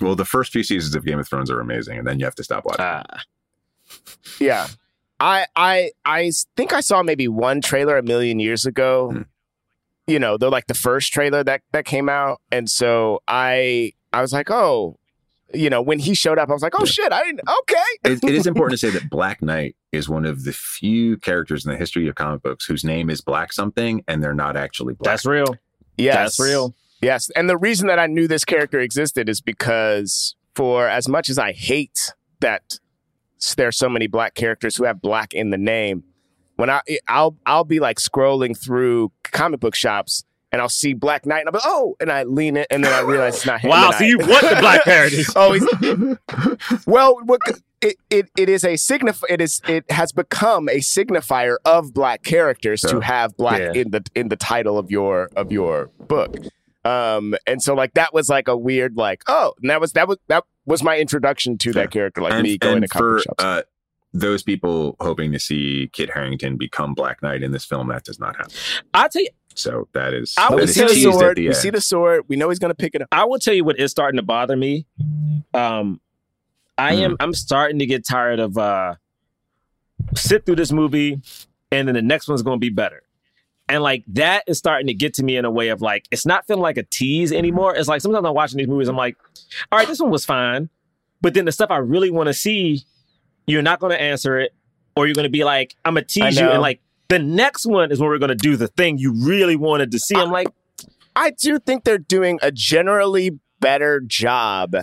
Well, the first few seasons of Game of Thrones are amazing, and then you have to stop watching. Uh, yeah, I, I, I think I saw maybe one trailer a million years ago. Hmm. You know, they're like the first trailer that that came out, and so I, I was like, oh. You know, when he showed up, I was like, oh, yeah. shit, I didn't. OK, it, it is important to say that Black Knight is one of the few characters in the history of comic books whose name is Black something and they're not actually Black. That's real. Yes, that's real. Yes. And the reason that I knew this character existed is because for as much as I hate that there are so many Black characters who have Black in the name, when I I'll I'll be like scrolling through comic book shops. And I'll see Black Knight, and I'll be like, oh, and I lean it, and then I realize it's not him. Wow, so you want the Black parody. oh, he's... Well, it, it, it is a signif- it is it has become a signifier of Black characters so, to have Black yeah. in the in the title of your of your book. Um, and so like that was like a weird like, oh, and that was that was that was my introduction to that yeah. character, like and, me going to comic shops. Uh, those people hoping to see Kit Harington become Black Knight in this film, that does not happen. I'll tell you. So that is. I will see the sword. The we see the sword. We know he's going to pick it up. I will tell you what is starting to bother me. Um, I mm. am. I'm starting to get tired of uh, sit through this movie, and then the next one's going to be better. And like that is starting to get to me in a way of like, it's not feeling like a tease anymore. It's like sometimes I'm watching these movies, I'm like, all right, this one was fine. But then the stuff I really want to see, you're not going to answer it. Or you're going to be like, I'm going to tease you. And like, the next one is where we're going to do the thing you really wanted to see. I'm I, like, I do think they're doing a generally better job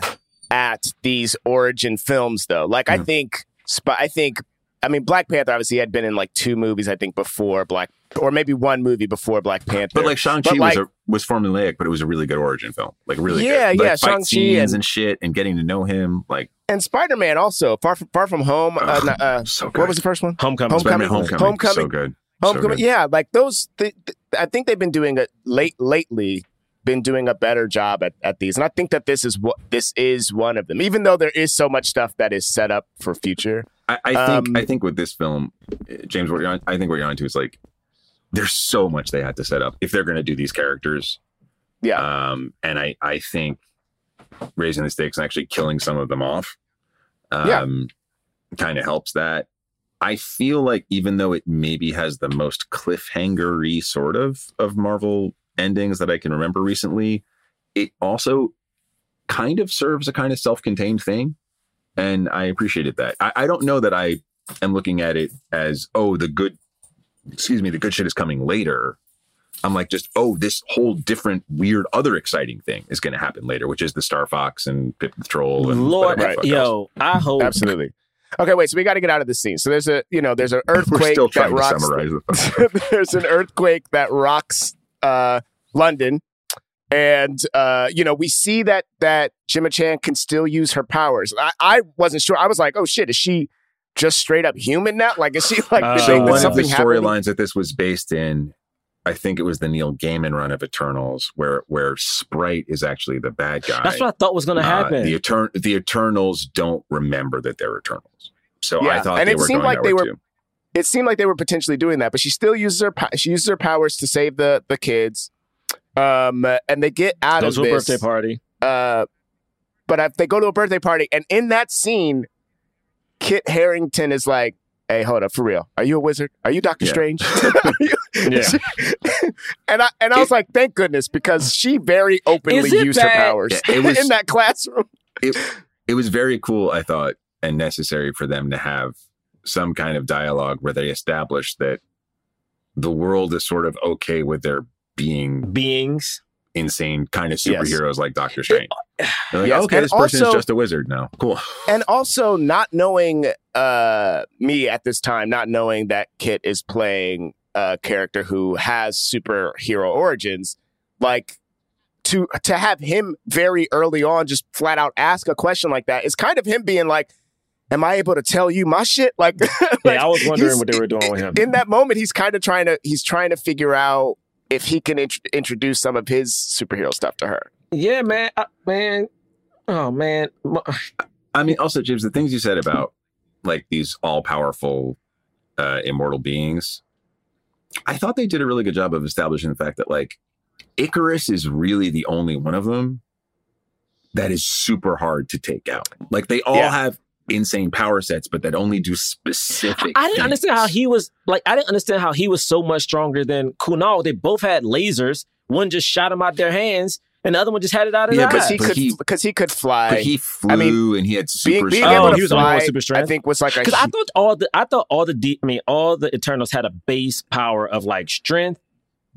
at these origin films, though. Like, mm-hmm. I think, I think, I mean, Black Panther obviously had been in like two movies, I think, before Black, or maybe one movie before Black Panther. But like Shang-Chi but, like, was, a, was formulaic, but it was a really good origin film. Like, really yeah, good. Like, yeah, Shang-Chi scenes and, and shit and getting to know him, like. And Spider-Man also, Far From, Far From Home. Uh, uh, uh, so good. What was the first one? Homecoming. Homecoming. Homecoming. Homecoming. So good. Homecoming. So good. Yeah, like those, th- th- I think they've been doing it late, lately, been doing a better job at, at these. And I think that this is what this is one of them, even though there is so much stuff that is set up for future. I, I think um, I think with this film, James, what you're on, I think what you're on to is like, there's so much they had to set up if they're going to do these characters. Yeah. Um, and I, I think, raising the stakes and actually killing some of them off um, yeah. kind of helps that. I feel like even though it maybe has the most cliffhanger-y sort of of Marvel endings that I can remember recently, it also kind of serves a kind of self-contained thing. And I appreciated that. I, I don't know that I am looking at it as, oh, the good, excuse me, the good shit is coming later. I'm like, just, oh, this whole different, weird, other exciting thing is going to happen later, which is the Star Fox and Pip the Troll. And Lord, right. yo, I hope. Absolutely. Okay, wait, so we got to get out of this scene. So there's a, you know, there's an earthquake. We're still trying that rocks, to summarize the There's an earthquake that rocks uh, London. And, uh, you know, we see that that Gemma Chan can still use her powers. I, I wasn't sure. I was like, oh, shit, is she just straight up human now? Like, is she like, uh, so one of the storylines that this was based in, I think it was the Neil Gaiman run of Eternals, where where Sprite is actually the bad guy. That's what I thought was going to happen. Uh, the, Eter- the Eternals don't remember that they're Eternals, so yeah. I thought and they it were seemed going like that they way were, too. It seemed like they were potentially doing that, but she still uses her she uses her powers to save the the kids, um, and they get out Those of this birthday party. Uh, but if they go to a birthday party, and in that scene, Kit Harington is like, "Hey, hold up, for real. Are you a wizard? Are you Doctor yeah. Strange?" you- yeah. and I and I was it, like, thank goodness, because she very openly used bad? her powers yeah, it was, in that classroom. It, it was very cool, I thought, and necessary for them to have some kind of dialogue where they establish that the world is sort of okay with their being beings. Insane kind of superheroes yes. like Doctor Strange. Like, yes. Okay, and this person also, is just a wizard now. Cool. And also not knowing uh, me at this time, not knowing that Kit is playing a character who has superhero origins, like to to have him very early on just flat out ask a question like that is kind of him being like, am I able to tell you my shit? Like, like yeah, I was wondering what they were doing with him. In that moment, he's kind of trying to he's trying to figure out if he can int- introduce some of his superhero stuff to her. Yeah, man. I, man. Oh, man. I mean, also, James, the things you said about like these all-powerful uh, immortal beings, I thought they did a really good job of establishing the fact that like Ikaris is really the only one of them that is super hard to take out. Like they all yeah. have insane power sets, but that only do specific I didn't things. understand how he was like I didn't understand how he was so much stronger than Kumail. They both had lasers. One just shot him out their hands and the other one just had it out of his yeah, eyes. He but could, he, because he could fly. But he flew I mean, and he had super being, being strength. Oh, he was fly, super strength. I think was like because I thought all the I thought all the de- I mean all the Eternals had a base power of like strength,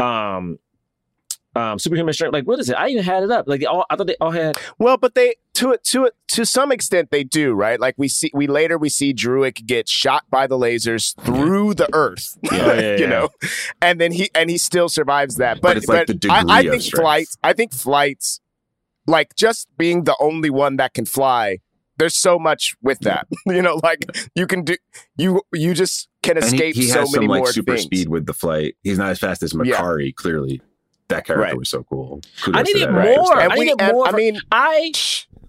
um, um, superhuman strength. Like what is it? I even had it up. Like they all I thought they all had. Well, but they to it to it to some extent they do right. Like we see we later we see Druig get shot by the lasers through the earth. Yeah, yeah, yeah. You know, and then he and he still survives that. But, but, it's like but the I, I think strength. flights. I think flights. Like just being the only one that can fly, there's so much with that. You know, like you can do, you you just can escape he, he so many some, more like, super things. Speed with the flight. He's not as fast as Makari, yeah. clearly. That character right. was so cool. Kudos I needed more. Right. I needed more. I mean, I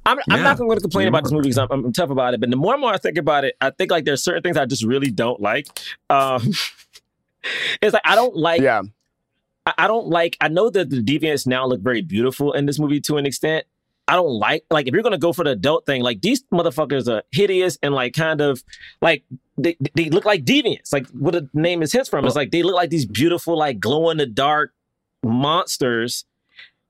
I'm, I'm yeah, not going to complain about this movie because I'm, I'm tough about it. But the more and more I think about it, I think like there's certain things I just really don't like. Um, it's like I don't like. Yeah. I, I don't like. I know that the Deviants now look very beautiful in this movie to an extent. I don't like, like, if you're going to go for the adult thing, like, these motherfuckers are hideous and, like, kind of, like, they, they look like deviants. Like, what the name is his from. It's like, they look like these beautiful, like, glow-in-the-dark monsters,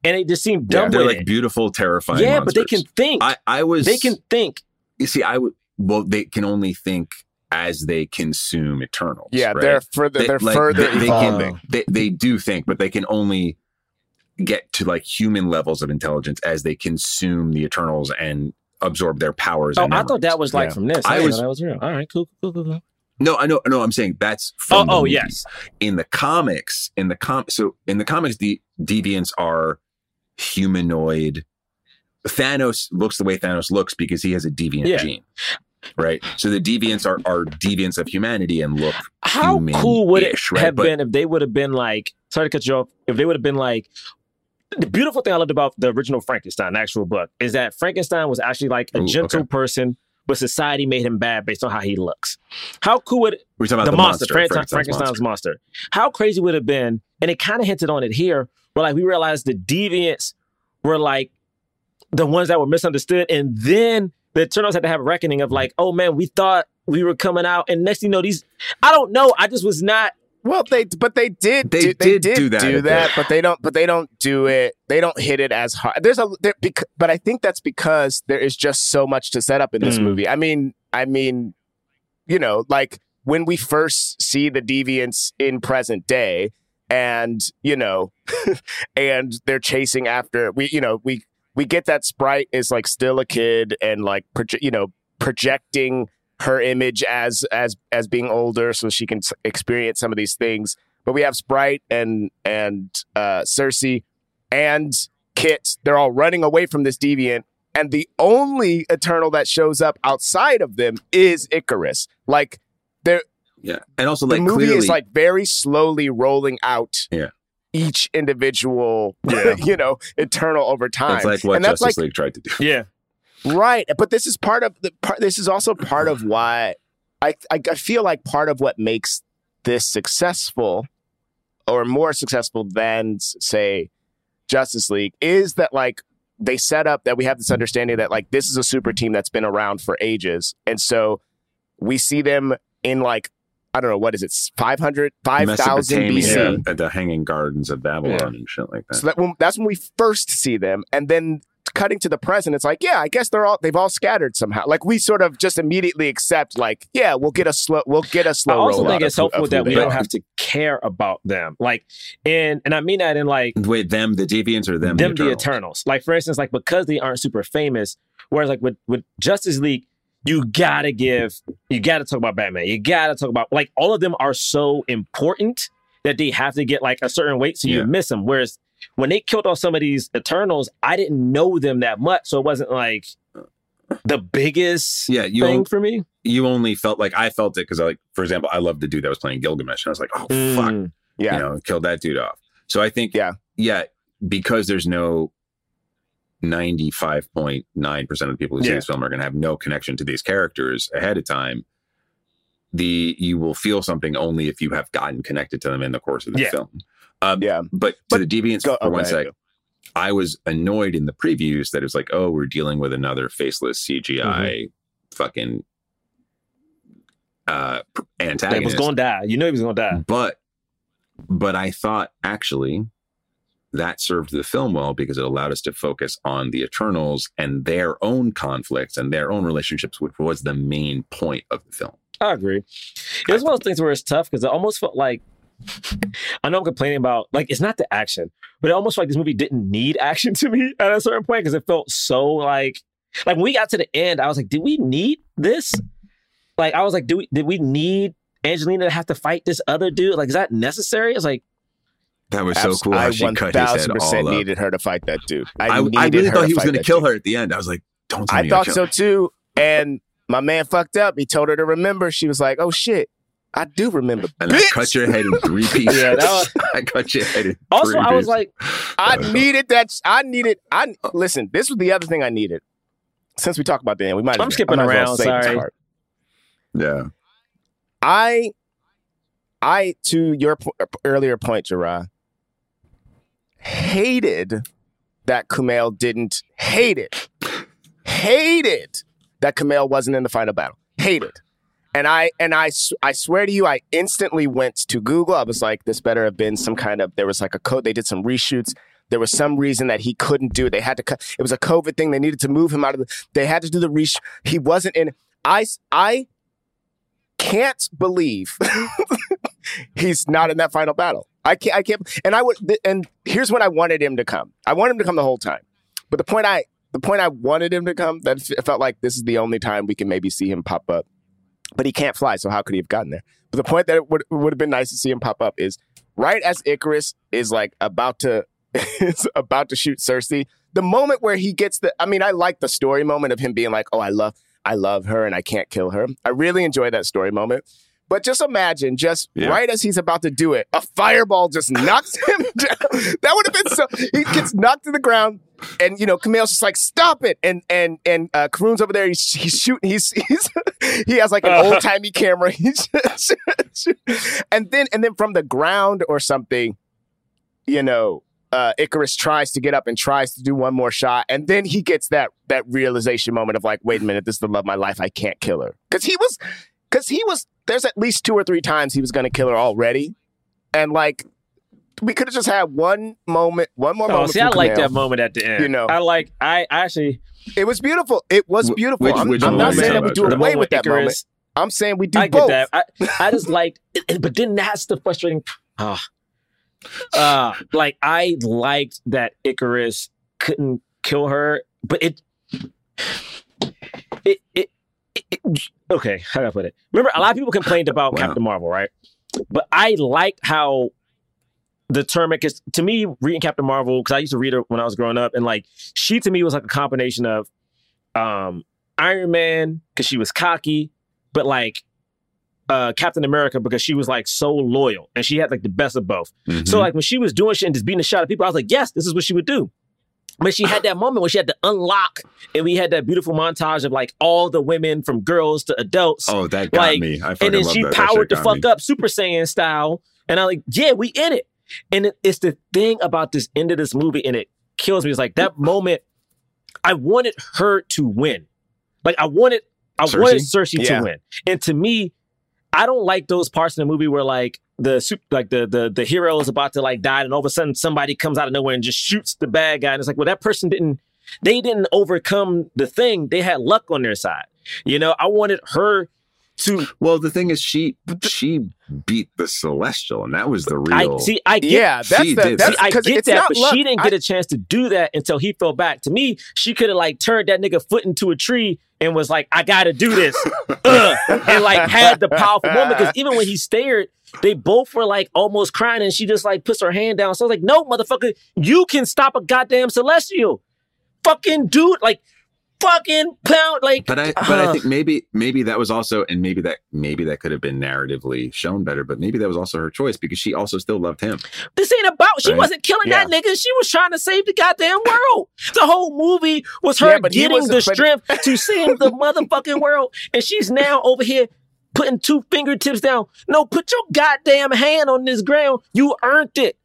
and they just seem dumb. Yeah, they're, like, beautiful, terrifying Yeah, monsters. But they can think. I, I was... They can think. You see, I would... Well, they can only think as they consume Eternals. Yeah, right? they're further, they, they're like, further they, they, can, they, they do think, but they can only... get to like human levels of intelligence as they consume the Eternals and absorb their powers. Oh, and I thought that was like yeah. from this. I, I was, know that was real. All right, cool, cool, cool, cool. No, I know, no, I'm saying that's from. Oh, the oh yes. In the comics, in the com, so in the comics, the deviants are humanoid. Thanos looks the way Thanos looks because he has a deviant yeah. gene, right? So the deviants are are deviants of humanity and look. How cool would it right? have but, been if they would have been like? Sorry to cut you off. If they would have been like. The beautiful thing I loved about the original Frankenstein, the actual book, is that Frankenstein was actually like a Ooh, gentle okay. person, but society made him bad based on how he looks. How cool would... We're talking about the monster, monster Frankenstein's, Frankenstein's monster. monster. How crazy would it have been, and it kind of hinted on it here, where like we realized the deviants were like the ones that were misunderstood, and then the Eternals had to have a reckoning of like, oh man, we thought we were coming out, and next thing you know, these... I don't know, I just was not... Well, they but they did they do, they did, did do that, do that but they don't but they don't do it. They don't hit it as hard. There's a there, bec- but I think that's because there is just so much to set up in this mm. movie. I mean, I mean, you know, like when we first see the deviants in present day, and you know, and they're chasing after we, you know, we we get that Sprite is like still a kid and like proje- you know projecting. Her image as as as being older, so she can experience some of these things. But we have Sprite and and uh, Sersi and Kit. They're all running away from this deviant, and the only Eternal that shows up outside of them is Ikaris. Like there, yeah, and also like the movie clearly, is like very slowly rolling out. Yeah. Each individual, yeah. you know, Eternal over time. It's like what and Justice that's like, League tried to do. Yeah. Right, but this is part of the part. This is also part of why I, I I feel like part of what makes this successful, or more successful than say Justice League, is that like they set up that we have this understanding that like this is a super team that's been around for ages, and so we see them in like I don't know what is it five hundred, five thousand B C at the Hanging Gardens of Babylon yeah. and shit like that. So that when, that's when we first see them, and then. Cutting to the present, it's like, yeah, I guess they're all they've all scattered somehow. Like we sort of just immediately accept, like, yeah, we'll get a slow, we'll get a slow. I also roll think it's helpful that we don't have to care about them, like, and and I mean that in like, wait, them the deviants or them them the Eternals. the Eternals. Like for instance, like because they aren't super famous, whereas like with with Justice League, you gotta give, you gotta talk about Batman, you gotta talk about like all of them are so important that they have to get like a certain weight, so you yeah. miss them. Whereas when they killed off some of these Eternals, I didn't know them that much, so it wasn't like the biggest yeah, you thing on, for me. You only felt like I felt it because, like, for example, I loved the dude that was playing Gilgamesh, and I was like, oh mm, fuck, yeah, you know, killed that dude off. So I think, yeah, yeah, because there's no ninety-five point nine percent of the people who see yeah. this film are going to have no connection to these characters ahead of time. The you will feel something only if you have gotten connected to them in the course of the yeah. film. Um, yeah, but to but, the deviants go, for okay, one sec, I, I was annoyed in the previews that it was like, oh, we're dealing with another faceless C G I mm-hmm. fucking uh, antagonist. He was going to die. You know he was going to die. But but I thought actually that served the film well because it allowed us to focus on the Eternals and their own conflicts and their own relationships, which was the main point of the film. I agree. It was one of those things where it's tough because I almost felt like. I know I'm complaining about like it's not the action, but it almost felt like this movie didn't need action to me at a certain point because it felt so like like when we got to the end, I was like, did we need this? Like I was like, do we did we need Angelina to have to fight this other dude? Like, is that necessary? It's like that was so cool. How I she cut his head all up. Needed her to fight that dude. I, I, I really thought he was going to kill dude. her at the end. I was like, don't. Tell I me thought so her. too, and my man fucked up. He told her to remember. She was like, oh shit. I do remember. And bitch. I cut your head in three pieces. Yeah, that was... I cut your head in also, three Also, I was pieces. Like, I needed that. I needed. I Listen, this was the other thing I needed. Since we talked about the end, we might I'm skipping might around. Well sorry. Yeah. I, I, to your po- earlier point, Jirah, hated that Kumail didn't hate it. Hate it that Kumail wasn't in the final battle. Hate it. And I and I, I swear to you, I instantly went to Google. I was like, this better have been some kind of, there was like a code. They did some reshoots. There was some reason that he couldn't do it. They had to cut. It was a COVID thing. They needed to move him out of the, they had to do the reshoot. He wasn't in. I, I can't believe he's not in that final battle. I can't, I can't. And I would, and here's when I wanted him to come. I wanted him to come the whole time. But the point I, the point I wanted him to come, that it felt like this is the only time we can maybe see him pop up. But he can't fly, so how could he have gotten there? But the point that it would would have been nice to see him pop up is right as Ikaris is like about to is about to shoot Sersi, the moment where he gets the, I mean, I like the story moment of him being like, oh, I love, I love her and I can't kill her. I really enjoy that story moment. But just imagine, just yeah. right as he's about to do it, a fireball just knocks him down. That would have been so, he gets knocked to the ground. And, you know, Kumail's just like, stop it. And and and uh, Karun's over there. He's, he's shooting. He's, he's he has like an uh-huh. old timey camera. He's just, just, and then and then from the ground or something, you know, uh, Ikaris tries to get up and tries to do one more shot. And then he gets that that realization moment of like, wait a minute, this is the love of my life. I can't kill her. Because he was because he was there's at least two or three times he was going to kill her already. And like. We could have just had one moment, one more oh, moment. See, I like that moment at the end. You know, I like, I actually, it was beautiful. It was beautiful. Which, I'm, which I'm not saying that we do away with that Ikaris. Moment. I'm saying we do I both. Get that. I, I just liked, but then that's the frustrating. Uh, uh, like I liked that Ikaris couldn't kill her, but it, it, it, it, it okay. How do I put it? Remember, a lot of people complained about wow. Captain Marvel, right? But I liked how. The term, because to me, reading Captain Marvel, because I used to read her when I was growing up, and like she to me was like a combination of um, Iron Man, because she was cocky, but like uh, Captain America, because she was like so loyal and she had like the best of both. Mm-hmm. So like when she was doing shit and just beating the shit out of people, I was like, yes, this is what she would do. But she had that moment when she had to unlock, and we had that beautiful montage of like all the women from girls to adults. Oh, that got like, me. I fucking and then love she that. Powered that the fuck me. Up Super Saiyan style. And I'm like, yeah, we in it. And it's the thing about this end of this movie, and it kills me. It's like that moment, I wanted her to win. Like I wanted, I Sersi? wanted Sersi yeah. to win. And to me, I don't like those parts in the movie where like the like the the the hero is about to like die, and all of a sudden somebody comes out of nowhere and just shoots the bad guy. And it's like, well, that person didn't. They didn't overcome the thing. They had luck on their side. You know, I wanted her. To, well, the thing is, she she beat the Celestial, and that was the real. I, see, I get, yeah, that's she the, did. That's, see, I get that, but luck. She didn't get I, a chance to do that until he fell back. To me, she could have like turned that nigga foot into a tree and was like, "I gotta do this," uh, and like had the powerful moment. Because even when he stared, they both were like almost crying, and she just like puts her hand down. So I was like, "No, motherfucker, you can stop a goddamn Celestial, fucking dude!" Like. Fucking pound like but I but uh, I think maybe maybe that was also and maybe that maybe that could have been narratively shown better, but maybe that was also her choice because she also still loved him. This ain't about right? She wasn't killing yeah. that nigga. She was trying to save the goddamn world. The whole movie was her yeah, getting the strength to save the motherfucking world, and she's now over here putting two fingertips down. No, put your goddamn hand on this ground. You earned it.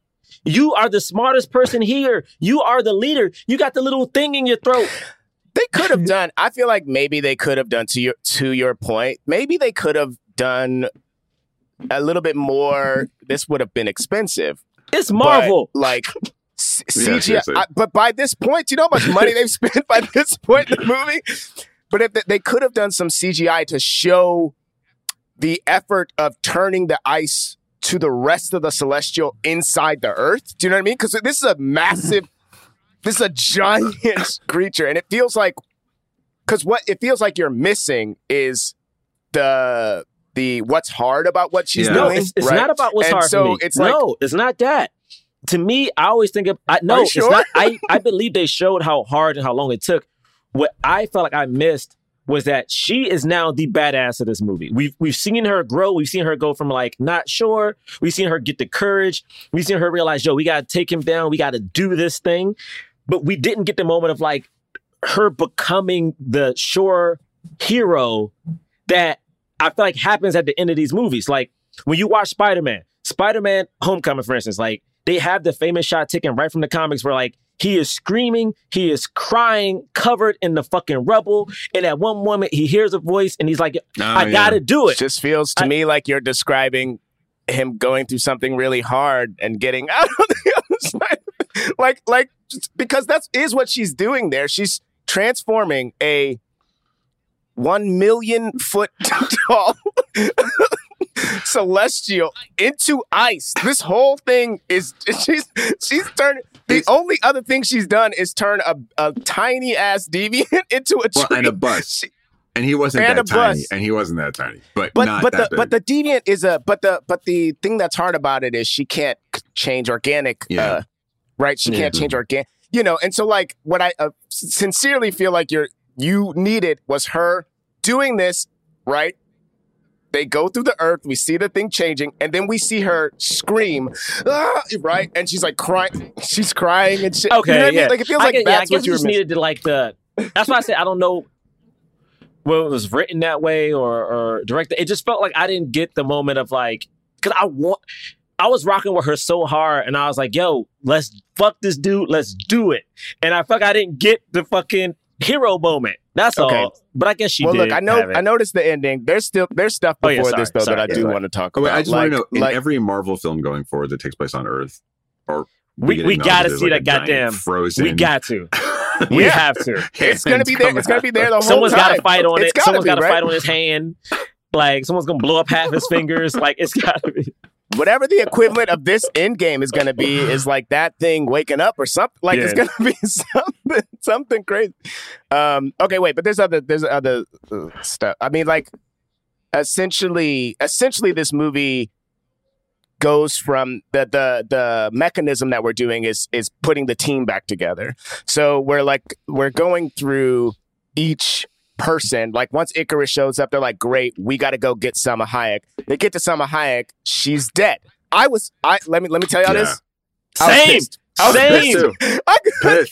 You are the smartest person here. You are the leader. You got the little thing in your throat. They could have done, I feel like maybe they could have done, to your to your point, maybe they could have done a little bit more. This would have been expensive. It's Marvel. But, like, C- yeah, C G I. I, but by this point, you know how much money they've spent by this point in the movie? But if they, they could have done some C G I to show the effort of turning the ice to the rest of the Celestial inside the Earth. Do you know what I mean? Because this is a massive... This is a giant creature, and it feels like, because what it feels like you're missing is the the what's hard about what she's yeah. doing. No, it's, it's right? not about what's and hard. So for me. It's like, no, it's not that. To me, I always think of I, no, sure? it's not. I I believe they showed how hard and how long it took. What I felt like I missed was that she is now the badass of this movie. We've we've seen her grow. We've seen her go from like not sure. We've seen her get the courage. We've seen her realize, yo, we gotta take him down. We gotta do this thing. But we didn't get the moment of like her becoming the sure hero that I feel like happens at the end of these movies. Like when you watch Spider-Man, Spider-Man Homecoming, for instance, like they have the famous shot taken right from the comics where like He is screaming. He is crying, covered in the fucking rubble. And at one moment, he hears a voice and he's like, oh, I yeah. gotta do it. It just feels to I, me like you're describing him going through something really hard and getting out on the other side. Like, like because that is what she's doing there. She's transforming a one million foot tall Celestial into ice. This whole thing is she's she's turning. The only other thing she's done is turn a, a tiny ass deviant into a tree. Well, and a bus. She, and he wasn't and that tiny. Bus. And he wasn't that tiny. But but not but that the big. But the deviant is a but the but the thing that's hard about it is she can't change organic. Yeah. Uh, right. She can't mm-hmm. change organic. You know. And so like what I uh, sincerely feel like you're you needed was her doing this right. They go through the earth. We see the thing changing, and then we see her scream, ah, right? And she's like crying. She's crying and shit. Okay, you know what yeah. I mean? Like it feels I like guess, that's yeah, I guess what you were missing. Needed to like the. That's why I said I don't know whether it was written that way or, or directed. It just felt like I didn't get the moment of like because I want. I was rocking with her so hard, and I was like, "Yo, let's fuck this dude. Let's do it." And I fuck, I didn't get the fucking hero moment. That's okay. all. But I guess she well, did. Well, look, I know I noticed the ending. There's still there's stuff before oh, yeah, sorry, this though sorry, that I yeah, do sorry. want to talk oh, wait, about. I just like, want to know like, in every Marvel film going forward that takes place on Earth, or we we gotta see like that goddamn Frozen. We got to. We yeah. have to. It's gonna be there. It's gonna be there the whole Someone's time. Someone's gotta fight on it's it. Gotta someone's be, gotta right? fight on his hand. Like someone's gonna blow up half his fingers. Like it's gotta be. Whatever the equivalent of this end game is going to be is like that thing waking up or something. Like yeah. it's going to be something, something crazy. Um, okay, wait, but there's other, there's other stuff. I mean, like essentially, essentially, this movie goes from the the the mechanism that we're doing is is putting the team back together. So we're like we're going through each. person. Like once Ikaris shows up, they're like, great, we got to go get Salma Hayek. They get to Salma Hayek. She's dead. I was, I let me, let me tell y'all yeah. this. Same. I was Same. I could,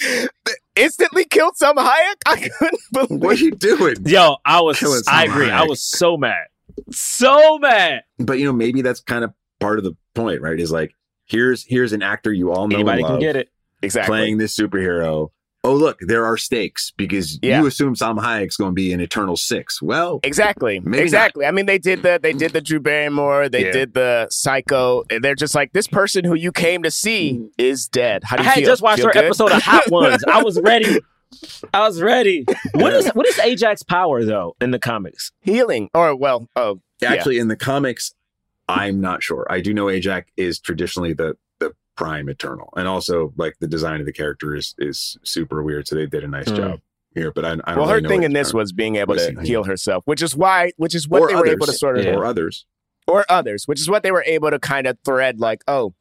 instantly killed Salma Hayek. I couldn't believe What are you doing? Yo, I was, I agree. Hayek. I was so mad. So mad. But you know, maybe that's kind of part of the point, right? Is like, here's, here's an actor you all know. Anybody and love, can get it. Exactly. Playing this superhero. Oh, look, there are stakes because yeah. you assume Salma Hayek's going to be in Eternals six. Well, exactly. Exactly. Not. I mean, they did the they did the Drew Barrymore. They yeah. did the Psycho. And they're just like, this person who you came to see is dead. How do you I had feel? just watched feel her good? episode of Hot Ones. I was ready. I was ready. What is what is Ajax's power, though, in the comics? Healing. Or, well, oh, actually, yeah. in the comics, I'm not sure. I do know Ajax is traditionally the Prime Eternal, and also like the design of the character is is super weird, so they did a nice mm. job here. But I, I don't well, her really know thing in this was being able to heal it. herself, which is why, which is what or they others. were able to sort of, yeah. or others, or others, which is what they were able to kind of thread. Like, oh,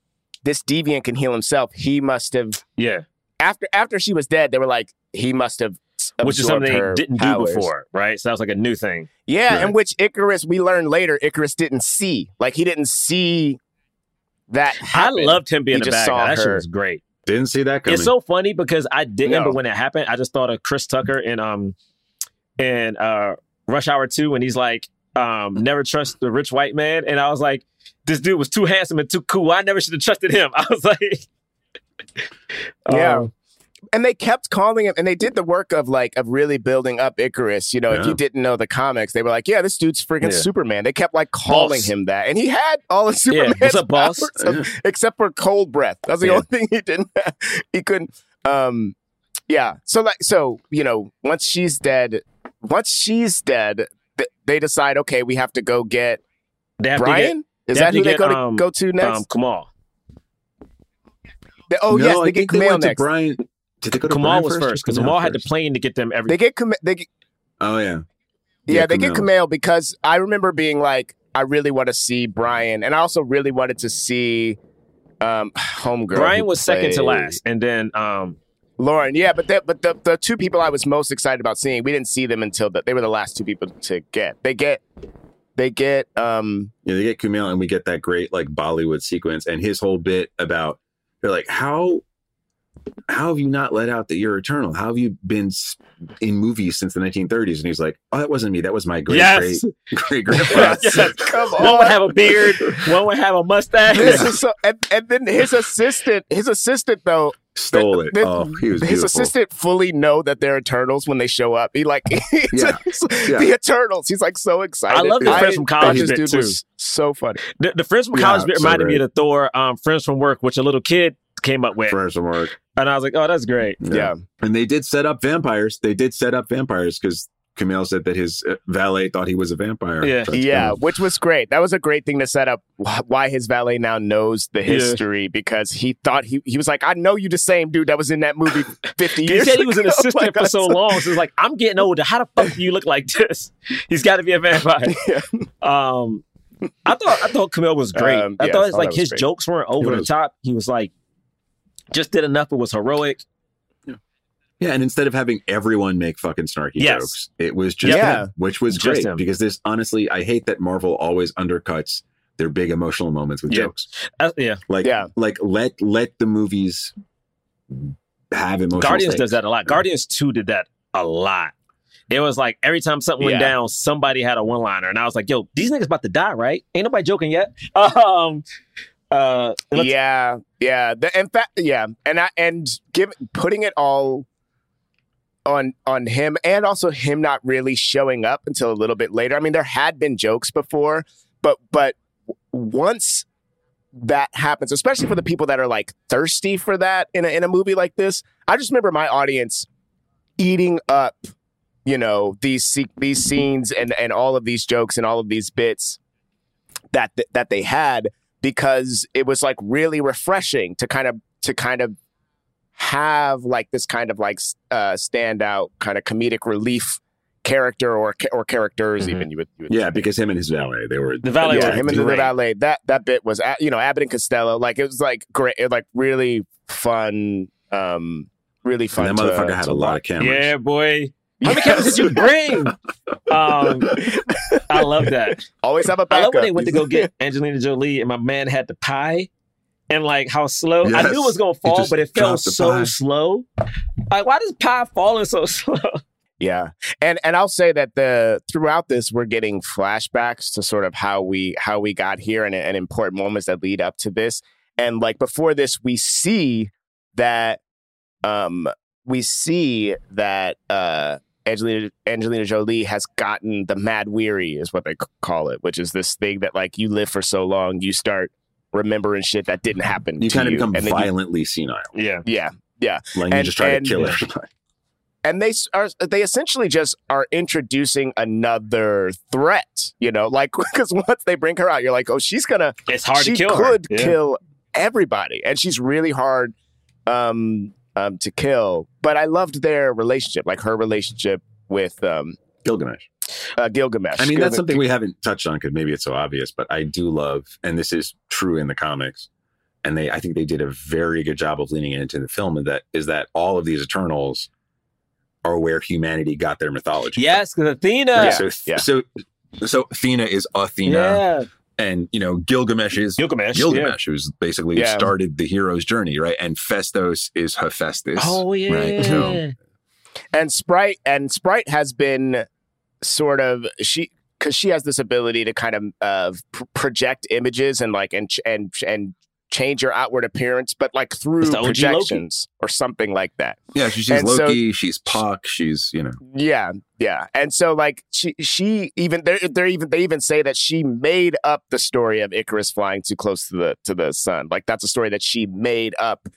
this deviant can heal himself. He must have, yeah. After after she was dead, they were like, he must have, which is something they didn't powers. do before, right? So that was like a new thing. Yeah, right. And which Ikaris, we learned later, Ikaris didn't see. Like he didn't see. That happened. I loved him being he a bad guy. That shit was great. Didn't see that coming. It's so funny because I didn't, no. but when it happened, I just thought of Chris Tucker in um in uh Rush Hour two when he's like, um, never trust the rich white man. And I was like, this dude was too handsome and too cool. I never should have trusted him. I was like Yeah. Um, and they kept calling him, and they did the work of like of really building up Ikaris. You know, yeah. if you didn't know the comics, they were like, "Yeah, this dude's freaking yeah. Superman." They kept like calling boss. him that, and he had all of Superman's yeah. a boss? powers, yeah. except for cold breath. That's the yeah. only thing he didn't have. He couldn't. Um, yeah. So like, so you know, once she's dead, once she's dead, th- they decide, okay, we have to go get Brian. Get, Is that who they get, go to um, go to next? Um, Kumail. They, oh no, yes, they I get Kumail next. Brian. Did they go to Kumail was first because Kumail had the plane to get them everything. They get Kumail. They get, oh yeah, yeah. yeah they Kumail. get Kumail because I remember being like, I really want to see Brian, and I also really wanted to see um, Homegirl. Brian was played. second to last, and then um, Lauren. Yeah, but the, but the the two people I was most excited about seeing, we didn't see them until the, they were the last two people to get. They get. They get. Um, yeah, they get Kumail, and we get that great like Bollywood sequence, and his whole bit about they're like how. How have you not let out that you're eternal? How have you been in movies since the nineteen thirties? And he's like, oh, that wasn't me. That was my great, yes. great, great grandpa. yes. Come on. One would have a beard. One would have a mustache. This yeah. is so, and, and then his assistant, his assistant though, Stole it. The, oh, he was his beautiful. Assistant fully know that they're Eternals when they show up. He like, yeah. yeah. the Eternals. He's like so excited. I love the friends from college bit dude too. Was so funny. The, the friends from college yeah, bit reminded so me of the Thor um, friends from work, which a little kid came up with. Friends from work, and I was like, oh, that's great. Yeah, yeah. And they did set up vampires. They did set up vampires because Kumail said that his valet thought he was a vampire. Yeah, yeah, funny. Which was great. That was a great thing to set up why his valet now knows the history yeah. because he thought he he was like, I know you the same dude that was in that movie fifty years ago. He said he was ago. An assistant like, for so long. So it's like, I'm getting older. How the fuck do you look like this? He's got to be a vampire. Yeah. Um, I thought I thought Kumail was great. Um, I yeah, thought it's like his great. Jokes weren't over the top. He was like, just did enough. It was heroic. Yeah, and instead of having everyone make fucking snarky yes. jokes, it was just yeah. him, which was just great. Him. Because this, honestly, I hate that Marvel always undercuts their big emotional moments with yeah. jokes. Uh, yeah. Like, yeah. like let let the movies have emotional Guardians stakes. Does that a lot. Guardians two did that a lot. It was like every time something went yeah. down, somebody had a one-liner. And I was like, yo, these niggas about to die, right? Ain't nobody joking yet. Um... Uh, yeah, yeah. The, in fact, yeah. And I, and give, putting it all on on him, and also him not really showing up until a little bit later. I mean, there had been jokes before, but but once that happens, especially for the people that are like thirsty for that in a, in a movie like this, I just remember my audience eating up, you know, these these scenes and, and all of these jokes and all of these bits that that they had. Because it was like really refreshing to kind of to kind of have like this kind of like uh, standout kind of comedic relief character or or characters mm-hmm. even you would, you would yeah think. Because him and his valet they were the valet yeah, him and the valet that that bit was you know Abbott and Costello like it was like great it was like really fun um, really fun. And that motherfucker to, had to a lot of cameras. Yeah, boy. How many cameras did you bring? Um, I love that. Always have a backup. I love when they went to go get Angelina Jolie and my man had the pie and like how slow. Yes. I knew it was going to fall, it but it fell so pie. Slow. Like, why does pie falling so slow? Yeah. And and I'll say that the throughout this, we're getting flashbacks to sort of how we how we got here and, and important moments that lead up to this. And like before this, we see that um we see that uh Angelina Angelina Jolie has gotten the mad weary is what they call it, which is this thing that like you live for so long, you start remembering shit that didn't happen. You to kind of you. Become and violently you, senile. Yeah, yeah, yeah. Like and, you just try and, to kill everybody. And they are they essentially just are introducing another threat, you know, like because once they bring her out, you're like, oh, she's gonna. It's hard she to kill. She could her. Yeah. kill everybody, and she's really hard. Um, Um, to kill, but I loved their relationship, like her relationship with um, Gilgamesh. Uh, Gilgamesh. I mean, Gilgamesh. That's something we haven't touched on because maybe it's so obvious, but I do love, and this is true in the comics, and they, I think they did a very good job of leaning into the film. And that is that all of these Eternals are where humanity got their mythology. Yes, because Athena. Right? Yeah. So, yeah. so, so Athena is Athena. Yeah. And, you know, Gilgamesh is Gilgamesh, Gilgamesh yeah. who's basically yeah. started the hero's journey, right? And Festos is Hephaestus. Oh, yeah. Right? So. And Sprite and Sprite has been sort of, she because she has this ability to kind of uh, pr- project images and like and and and change your outward appearance, but like through projections Loki. Or something like that. Yeah, she's and Loki, so, she's Puck, she's, you know. Yeah, yeah. And so like she she even they they even they even say that she made up the story of Ikaris flying too close to the to the sun. Like that's a story that she made up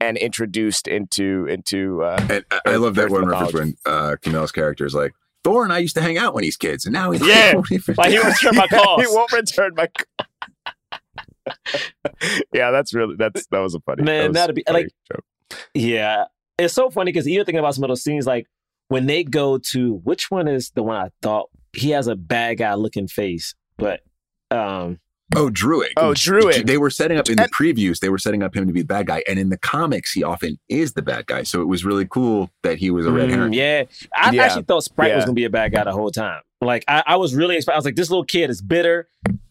and introduced into into uh and I, I love that one reference when uh Kumail's character is like Thor and I used to hang out when he's kids and now he's yeah. like, he won't like, he return my calls. He won't return my calls. yeah, that's really that's that was a funny man. That that'd be like, joke. Yeah, it's so funny because even thinking about some of those scenes, like when they go to which one is the one I thought he has a bad guy looking face, but um, oh, Druig, oh, Druig. They were setting up in the previews. They were setting up him to be the bad guy, and in the comics, he often is the bad guy. So it was really cool that he was a red herring. Mm, yeah, I yeah. actually thought Sprite yeah. was gonna be a bad guy the whole time. Like I, I was really excited. I was like, this little kid is bitter.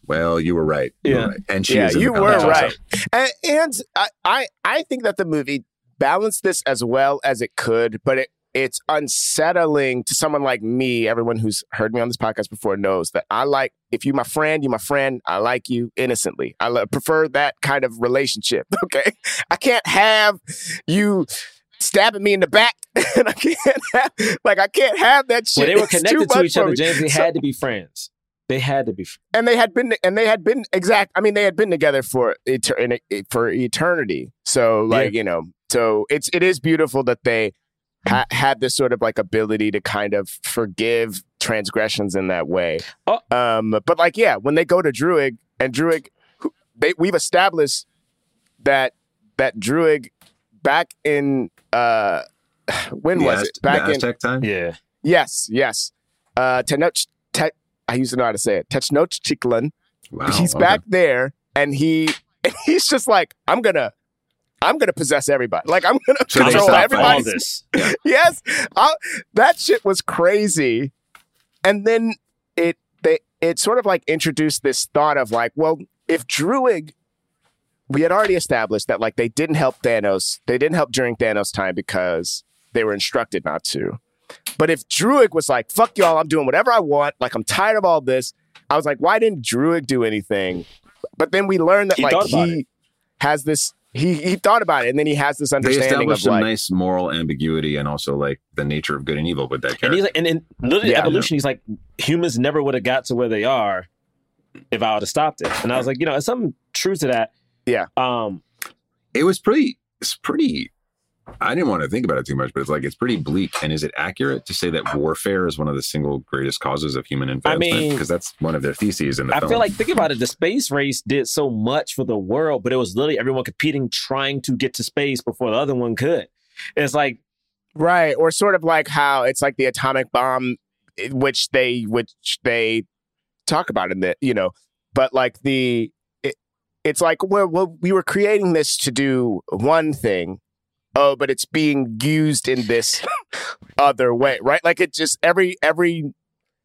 Well, you were right. You yeah, were right. And she yeah, you were right. And, and I, I, I think that the movie balanced this as well as it could, but it it's unsettling to someone like me. Everyone who's heard me on this podcast before knows that I like, if you're my friend, you're my friend. I like you innocently. I lo- prefer that kind of relationship, okay? I can't have you stabbing me in the back, and I can't have, like, I can't have that shit. Well, they were connected to each other, James. They so, had to be friends. They had to be friends. And they had been, and they had been, exact, I mean, they had been together for etern- for eternity. So, like, yeah. you know, so it's it is beautiful that they Ha- had this sort of like ability to kind of forgive transgressions in that way. Oh. Um, but like, yeah, when they go to Druig and Druig, who, they, we've established that that Druig back in uh, when the was Az- it back the Aztec in time? Yeah. Yes, yes. Uh, Tenoch, te- I used to know how to say it. Tenochtitlan. Wow, he's okay. back there, and he and he's just like, I'm gonna. I'm going to possess everybody. Like, I'm going to so control everybody. Yeah. yes. I'll, that shit was crazy. And then it they it sort of like introduced this thought of like, well, if Druig, we had already established that like they didn't help Thanos. They didn't help during Thanos time because they were instructed not to. But if Druig was like, fuck y'all, I'm doing whatever I want. Like, I'm tired of all this. I was like, why didn't Druig do anything? But then we learned that he like he it. has this... He he thought about it, and then he has this understanding. They established of some like, nice moral ambiguity, and also like the nature of good and evil with that character. And he's like, and in literally yeah, evolution, yeah. he's like, humans never would have got to where they are if I would have stopped it. And I was like, you know, there's some truth to that. Yeah. Um, it was pretty. It's pretty. I didn't want to think about it too much, but it's like it's pretty bleak. And is it accurate to say that warfare is one of the single greatest causes of human advancement? I mean, because that's one of their theses in the I film. I feel like, think about it, the space race did so much for the world, but it was literally everyone competing, trying to get to space before the other one could. And it's like... Right, or sort of like how it's like the atomic bomb, which they which they talk about in the, you know, but like the... It, it's like, well, well, we were creating this to do one thing, oh, but it's being used in this other way, right? Like it just every every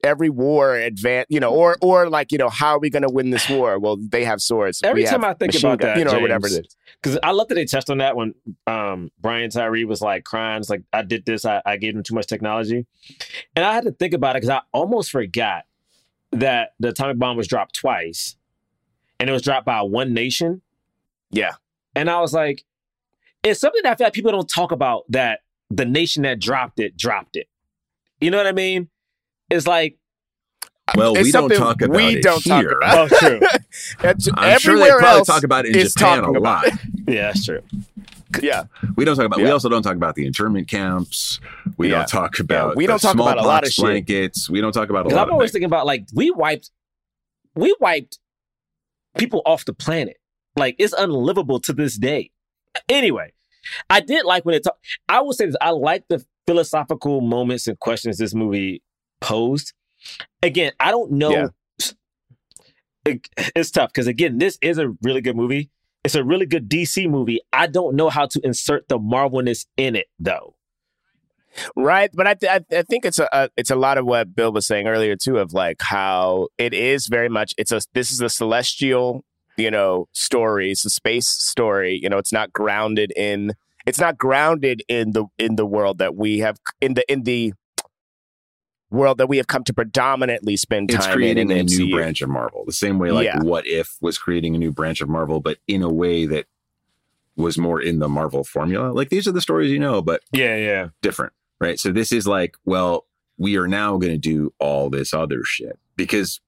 every war advance, you know, or or like, you know, how are we going to win this war? Well, they have swords. Every we time I think about gun, that, you know, James, whatever it is, because I love that they touched on that when um, Brian Tyree was like crying, it's like I did this, I, I gave him too much technology, and I had to think about it because I almost forgot that the atomic bomb was dropped twice, and it was dropped by one nation. Yeah, and I was like. It's something that I feel like people don't talk about, that the nation that dropped it, dropped it. You know what I mean? It's like... Well, it's we don't talk about we it don't here. Talk about. Oh, true. That's, I'm sure they probably talk about it in Japan a lot. Yeah, that's true. Yeah. We don't talk about... Yeah. We also don't talk about the internment camps. We yeah. don't talk about yeah, we don't talk about a lot of blankets. Shit. We don't talk about a lot I'm of... I'm always thinking about, like, we wiped... We wiped people off the planet. Like, it's unlivable to this day. Anyway, I did like when it talked. I will say this. I like the philosophical moments and questions this movie posed. Again, I don't know. Yeah. It, it's tough because, again, this is a really good movie. It's a really good D C movie. I don't know how to insert the Marvelness in it, though. Right. But I, th- I think it's a, a it's a lot of what Bill was saying earlier, too, of like how it is very much. It's a this is a celestial you know, stories, a space story, you know, it's not grounded in, it's not grounded in the, in the world that we have, in the, in the world that we have come to predominantly spend time in. It's creating in a M C U. New branch of Marvel. The same way, like, yeah. What If was creating a new branch of Marvel, but in a way that was more in the Marvel formula. Like, these are the stories, you know, but yeah, yeah, different, right? So this is like, well, we are now going to do all this other shit because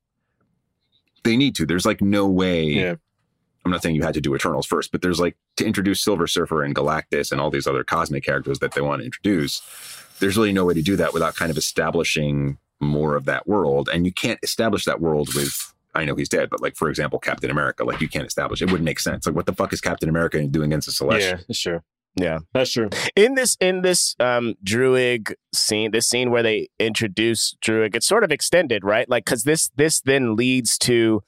they need to. There's like no way. Yeah. I'm not saying you had to do Eternals first, but there's like to introduce Silver Surfer and Galactus and all these other cosmic characters that they want to introduce. There's really no way to do that without kind of establishing more of that world. And you can't establish that world with, I know he's dead, but like, for example, Captain America, like you can't establish, it wouldn't make sense. Like, what the fuck is Captain America doing against a Celestial? Yeah, that's true. Yeah, that's true. In this, in this um, Druig scene, this scene where they introduce Druig, it's sort of extended, right? Like, because this, this then leads to,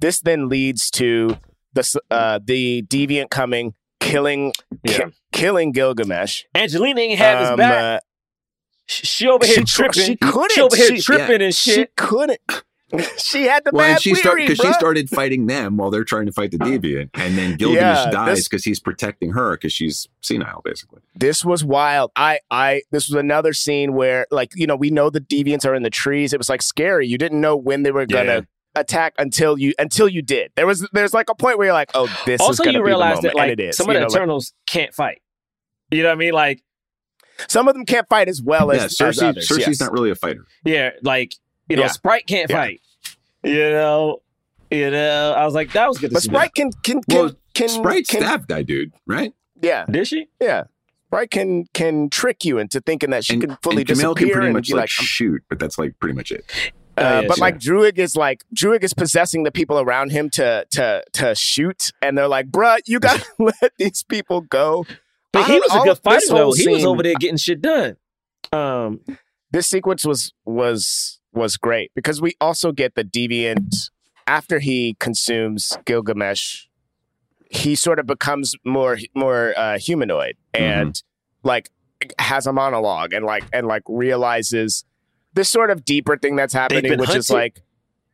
this then leads to the uh, the deviant coming, killing, yeah. ki- killing Gilgamesh. Angelina ain't have um, his back. Uh, she over here she, tripping. She couldn't. She over here she, tripping yeah. and shit. She couldn't. She had the well, bad she theory, because she started fighting them while they're trying to fight the Deviant, and then Gilgamesh yeah, dies because he's protecting her because she's senile, basically. This was wild. I, I, this was another scene where, like, you know, we know the Deviants are in the trees. It was like scary. You didn't know when they were gonna yeah. attack until you until you did. There was there's like a point where you're like, oh, this also is gonna you be realize the moment. That like and it is. Some of you the know, Eternals like, can't fight. You know what I mean? Like, some of them can't fight as well yeah, as Sersi, others. Cersei's yes. not really a fighter. Yeah, like. You know, yeah. Sprite can't yeah. fight. You know, you know. I was like, that was good. To but see Sprite can can can, well, can Sprite can, stabbed that dude, right? Yeah, did she? Yeah, Sprite can can trick you into thinking that she and, can fully and disappear can pretty and much be like, like shoot, but that's like pretty much it. Uh, uh, yeah, but yeah. like Druig is like Druig is possessing the people around him to to to shoot, and they're like, bruh, you gotta let these people go. But I, he was a good fighter though. He scene, was over there getting shit done. Um, this sequence was was. was great because we also get the Deviant after he consumes Gilgamesh. He sort of becomes more more uh, humanoid and mm-hmm. like has a monologue and like and like realizes this sort of deeper thing that's happening, which hunting. is like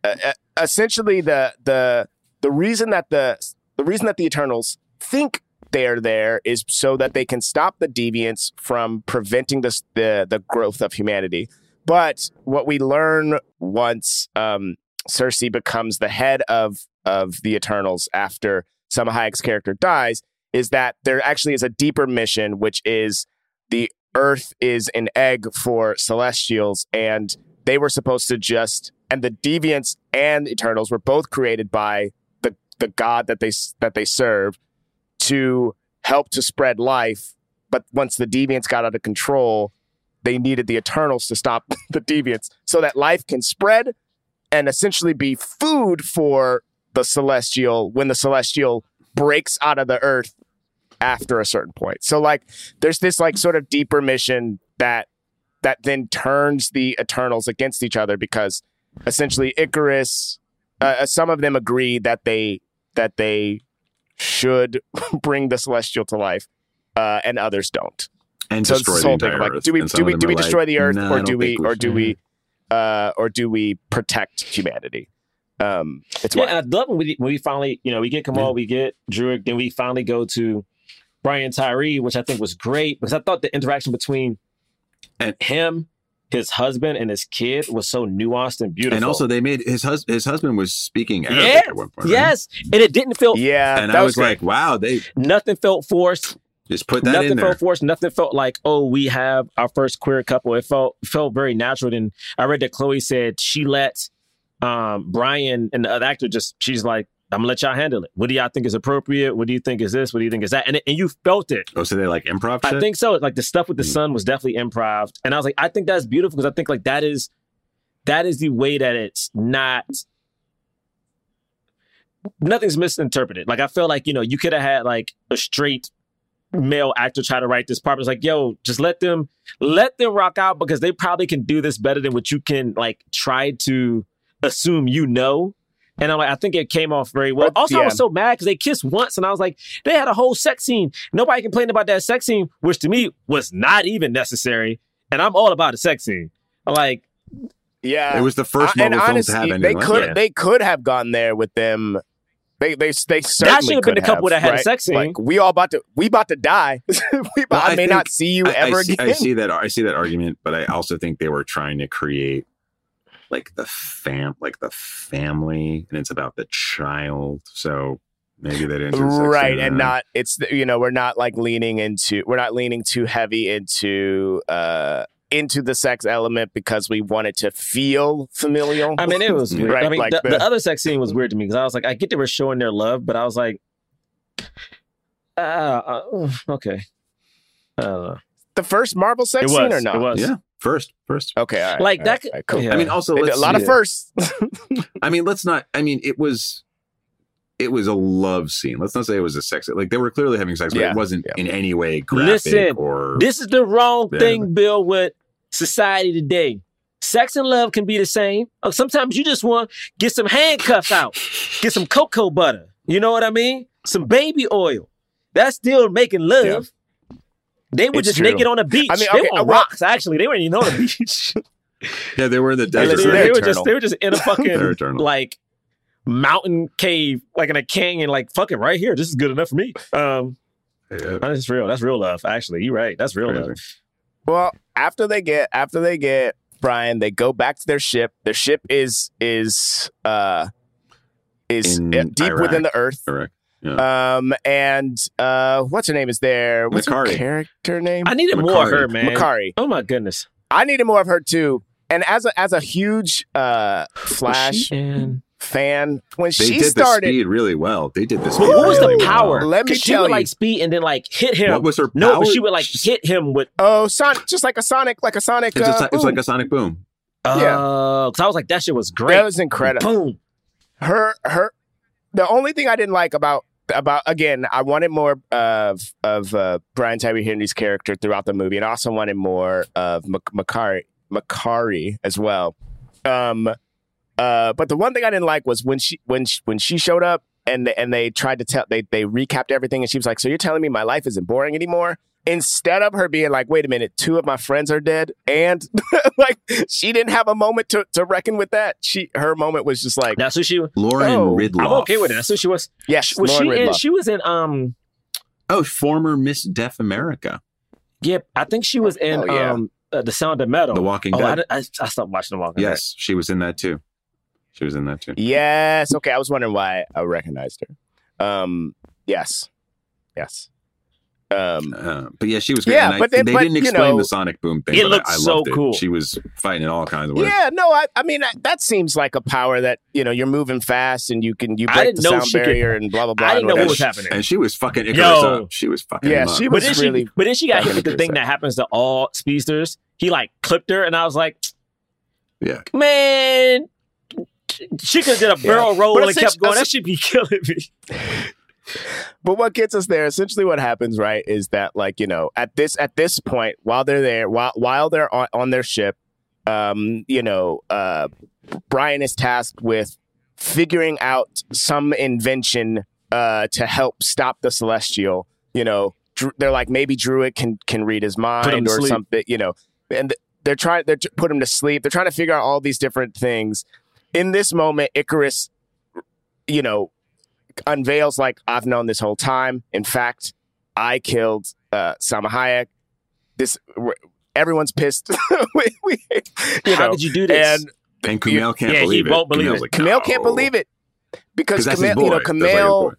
uh, uh, essentially the the the reason that the the reason that the Eternals think they're there is so that they can stop the Deviants from preventing this, the the growth of humanity. But what we learn once um, Sersi becomes the head of, of the Eternals after Salma Hayek's character dies is that there actually is a deeper mission, which is the Earth is an egg for Celestials, and they were supposed to just... And the Deviants and Eternals were both created by the, the god that they, that they serve to help to spread life. But once the Deviants got out of control... They needed the Eternals to stop the Deviants so that life can spread and essentially be food for the Celestial when the Celestial breaks out of the Earth after a certain point. So, like, there's this, like, sort of deeper mission that that then turns the Eternals against each other because essentially Ikaris, uh, some of them agree that they that they should bring the Celestial to life uh, and others don't. And so destroy the entire like, Earth. Do we do we do we destroy like, the Earth, nah, or do we, we or do we uh, or do we protect humanity? Um, it's yeah, and I love when we when we finally you know we get Kumail, yeah. we get Druig, then we finally go to Brian Tyree, which I think was great because I thought the interaction between and him, his husband, and his kid was so nuanced and beautiful. And also, they made his hus- his husband was speaking Arabic yes, at one point. Yes, right? And it didn't feel yeah. And I was, was like, wow, they nothing felt forced. Just put that nothing in there. Nothing felt forced. Nothing felt like, oh, we have our first queer couple. It felt felt very natural. And I read that Chloé said she let um, Brian and the other actor just, she's like, I'm going to let y'all handle it. What do y'all think is appropriate? What do you think is this? What do you think is that? And it, and you felt it. Oh, so they like improv shit? I think so. Like the stuff with the sun was definitely improv. And I was like, I think that's beautiful because I think like that is, that is the way that it's not... Nothing's misinterpreted. Like I feel like, you know, you could have had like a straight... male actor try to write this part. But it's like, yo, just let them let them rock out because they probably can do this better than what you can like try to assume you know. And I'm like, I think it came off very well. Also, yeah. I was so mad because they kissed once, and I was like, they had a whole sex scene. Nobody complained about that sex scene, which to me was not even necessary. And I'm all about a sex scene. Like, yeah, it was the first I, Marvel honestly, film to have. They like could that. they could have gone there with them. They they they certainly that should have been a couple have, that had right? a sex scene. Like, we all about to we about to die. we about, well, I, I may not see you I, ever I see, again. I see that I see that argument, but I also think they were trying to create like the fam like the family, and it's about the child. So maybe they didn't right and around. Not it's you know we're not like leaning into we're not leaning too heavy into uh, into the sex element because we wanted to feel familial. I mean, it was weird. Right? I mean, like the, the, the other sex scene was weird to me because I was like, I get they were showing their love, but I was like, uh, uh okay. Uh, the first Marvel sex scene or not? It was. Yeah, first, first. Okay, all right. Like all that. Right, could, right, cool. yeah. I mean, also let's, a lot yeah. of firsts. I mean, let's not. I mean, it was. It was a love scene. Let's not say it was a sex. Like, they were clearly having sex, but yeah, it wasn't yeah. in any way graphic. Listen, or... this is the wrong yeah. thing, Bill, with society today. Sex and love can be the same. Sometimes you just want to get some handcuffs out. Get some cocoa butter. You know what I mean? Some baby oil. That's still making love. Yeah. They were it's just true. naked on the beach. I mean, okay, they were on well, rocks, actually. They weren't even on the beach. Yeah, they were in the desert. They, they, were just, they were just in a fucking like mountain cave, like in a canyon, like fucking right here. This is good enough for me. Um, yeah. That's real. That's real love. Actually, you're right. That's real Crazy. love. Well, after they get after they get Brian, they go back to their ship. Their ship is is uh is in deep Iraq. within the earth. Correct. Yeah. Um and uh what's her name is there? What's Makari. her character name? I needed Makari. more of her, man. Makari. Oh my goodness. I needed more of her too. And as a as a huge uh Flash fan, when they she did started the speed really well. They did the speed. What really was the really power? Well. Let me she tell would, you. Like speed and then like hit him. What was her power? No, but she would like hit him with Oh, son- just like a sonic like a sonic It's, uh, a, it's like a sonic boom. Uh, yeah. Cuz I was like that shit was great. That was incredible. Boom. Her her The only thing I didn't like about about again, I wanted more of of uh, Brian Tyree Henry's character throughout the movie, and I also wanted more of Makari Makari as well. Um, uh, but the one thing I didn't like was when she when she, when she showed up and and they tried to tell they they recapped everything, and she was like, "So you're telling me my life isn't boring anymore?" Instead of her being like, "Wait a minute, two of my friends are dead," and like she didn't have a moment to, to reckon with that. She her moment was just like that's who she was. Lauren oh, Ridloff. I'm okay with it. That's who she was. Yes, was Lauren she Ridloff. In, she was in um oh former Miss Deaf America. Yep, yeah, I think she was in oh, yeah. um uh, The Sound of Metal, The Walking oh, Dead. I, I, I stopped watching The Walking yes, Dead. Yes, she was in that too. She was in that too. Yes. Okay, I was wondering why I recognized her. Um. Yes. Yes. Um, uh, but yeah, she was great. Yeah, I, but they, they but, didn't explain you know, the sonic boom thing. It looked I, I so loved it. cool. She was fighting in all kinds of ways. Yeah, no, I, I mean I, that seems like a power that you know you're moving fast and you can you break the sound barrier could, and blah blah blah. I didn't know what was happening, and she was fucking Ikaris up. She was fucking yeah. Up. She was but then really, she, but then she got hit with the thing that happens to all speedsters. He like clipped her, and I was like, yeah, man, she could have did a barrel yeah. roll but and kept going. That should be killing me. But what gets us there, essentially what happens, right, is that, like, you know, at this at this point, while they're there, while while they're on, on their ship, um, you know, uh, Brian is tasked with figuring out some invention uh, to help stop the Celestial. You know, Dru- they're like, maybe Druig can can read his mind or sleep. something, you know, and they're trying to t- put him to sleep. They're trying to figure out all these different things. In this moment, Ikaris, you know, unveils like I've known this whole time. In fact, I killed uh, Salma Hayek. This everyone's pissed. we, we, you How know. did you do this? And, and Kumail can't yeah, believe he it. Won't believe Kumail's it. Like, Kumail no. can't believe it because Kumail, you know, Kumail,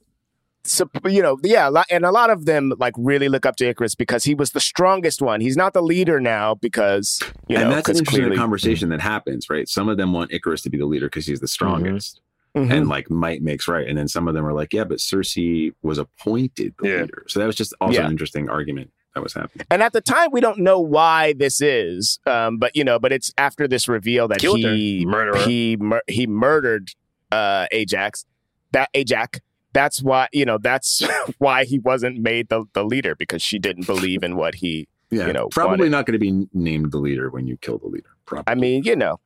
so, you know, yeah, and a lot of them like really look up to Ikaris because he was the strongest one. He's not the leader now because you and know. And that's an interesting clearly, conversation that happens, right? Some of them want Ikaris to be the leader because he's the strongest. Mm-hmm. Mm-hmm. And like might makes right, and then some of them are like, yeah, but Sersi was appointed the yeah. leader, so that was just also yeah. an interesting argument that was happening. And at the time, we don't know why this is, um, but you know, but it's after this reveal that Killed he murderer. he mur- he murdered uh, Ajax. That Ajax. That's why you know that's why he wasn't made the, the leader because she didn't believe in what he. Yeah, you know, probably wanted. Not going to be named the leader when you kill the leader. Probably. I mean, you know,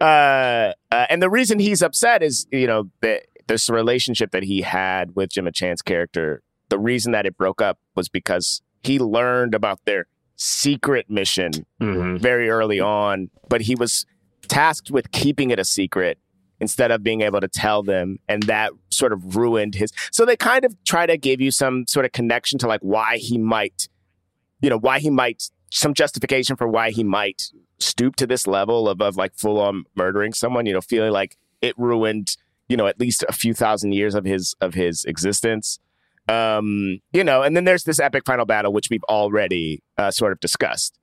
uh, uh, and the reason he's upset is, you know, the, this relationship that he had with Gemma Chan's character. The reason that it broke up was because he learned about their secret mission mm-hmm. very early on, but he was tasked with keeping it a secret instead of being able to tell them. And that sort of ruined his. So they kind of try to give you some sort of connection to like why he might. You know, why he might, some justification for why he might stoop to this level of, of like full on murdering someone, you know, feeling like it ruined, you know, at least a few thousand years of his of his existence. Um, you know, and then there's this epic final battle, which we've already uh, sort of discussed.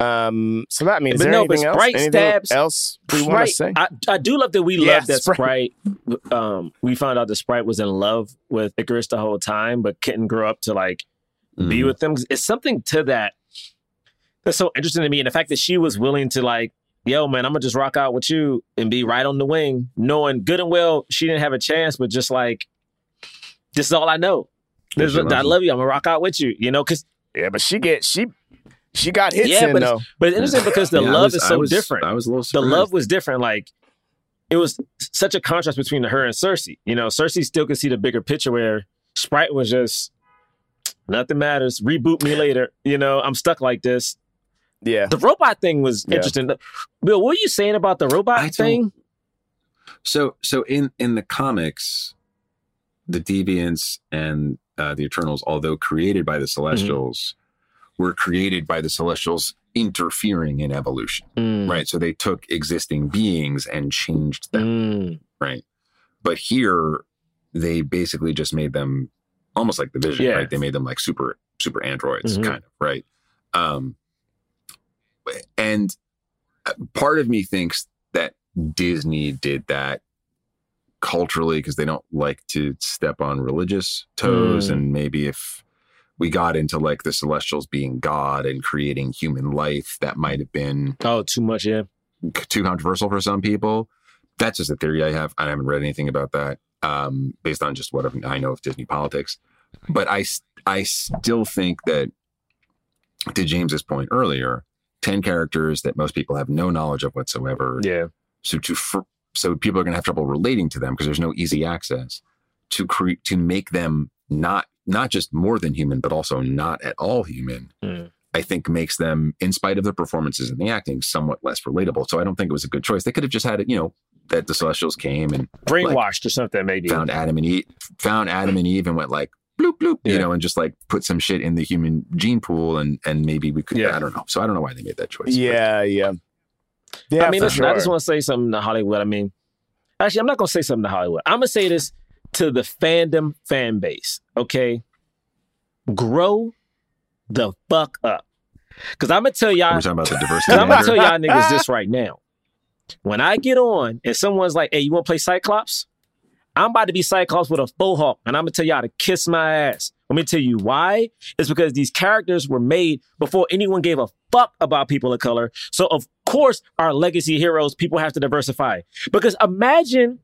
Um, so that means, is there no, anything else? Sprite anything stabs, else we want to say? I, I do love that we yeah, love that Sprite. Sprite um, we found out that Sprite was in love with Ikaris the whole time, but couldn't grow up to like, be mm. with them. It's something to that that's so interesting to me, and the fact that she was willing to like, yo man, I'm gonna just rock out with you and be right on the wing, knowing good and well she didn't have a chance, but just like, this is all I know. This, I love you. I'm gonna rock out with you, you know, because yeah, but she get she she got hits yeah, in but though. It's, but it's interesting because the yeah, love was, is so I was, different. I was a little surprised. The love was different. Like it was such a contrast between her and Sersi. You know, Sersi still could see the bigger picture where Sprite was just. Nothing matters. Reboot me later. You know, I'm stuck like this. Yeah. The robot thing was yeah. interesting. Bill, what were you saying about the robot I thing? So so in, in the comics, the Deviants and uh, the Eternals, although created by the Celestials, mm-hmm. were created by the Celestials interfering in evolution, mm. right? So they took existing beings and changed them, mm. right? But here, they basically just made them almost like the Vision, yeah. right? They made them like super super androids, mm-hmm. kind of, right? Um, and part of me thinks that Disney did that culturally because they don't like to step on religious toes. Mm. And maybe if we got into like the Celestials being God and creating human life, that might have been oh too much, yeah, too controversial for some people. That's just a theory I have. I haven't read anything about that, um, based on just what I know of Disney politics. But I I still think that, to James's point earlier, ten characters that most people have no knowledge of whatsoever. Yeah. So to for, so people are going to have trouble relating to them because there's no easy access to cre- to make them not not just more than human, but also not at all human. Mm. I think makes them, in spite of the performances and the acting, somewhat less relatable. So I don't think it was a good choice. They could have just had it, you know, that the Celestials came and brainwashed like, or something. Maybe found Adam and Eve, found Adam and Eve, and went like bloop bloop, yeah. you know, and just like put some shit in the human gene pool, and and maybe we could. Yeah. I don't know. So I don't know why they made that choice. Yeah, but, yeah. Yeah, I mean, listen, sure. I just want to say something to Hollywood. I mean, actually, I'm not going to say something to Hollywood. I'm going to say this to the fandom fan base, okay? Grow the fuck up. Because I'm going to tell y'all... We're talking about the diversity. I'm going to tell y'all niggas this right now. When I get on and someone's like, hey, you want to play Cyclops? I'm about to be Cyclops with a faux hawk, and I'm going to tell y'all to kiss my ass. Let me tell you why. It's because these characters were made before anyone gave a fuck about people of color. So, of course, our legacy heroes, people have to diversify. Because imagine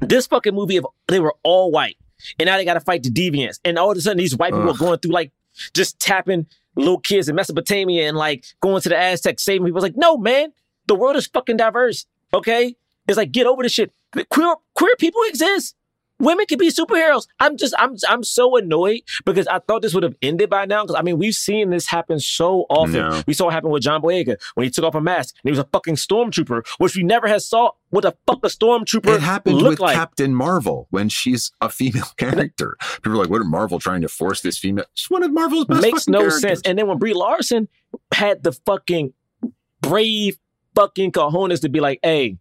this fucking movie if they were all white, and now they got to fight the Deviants. And all of a sudden, these white Ugh. people are going through, like, just tapping little kids in Mesopotamia and, like, going to the Aztecs, saving people. It's like, no, man, the world is fucking diverse, okay? It's like, get over this shit. Queer, queer people exist. Women can be superheroes. I'm just, I'm, I'm so annoyed because I thought this would have ended by now. Because I mean, we've seen this happen so often. No. We saw it happen with John Boyega when he took off a mask and he was a fucking stormtrooper, which we never had saw what the fuck a stormtrooper. It happened with like. Captain Marvel when she's a female character. People are like, "What are Marvel trying to force this female?" She's one of Marvel's best makes no characters. Sense. And then when Brie Larson had the fucking brave fucking cojones to be like, "Hey."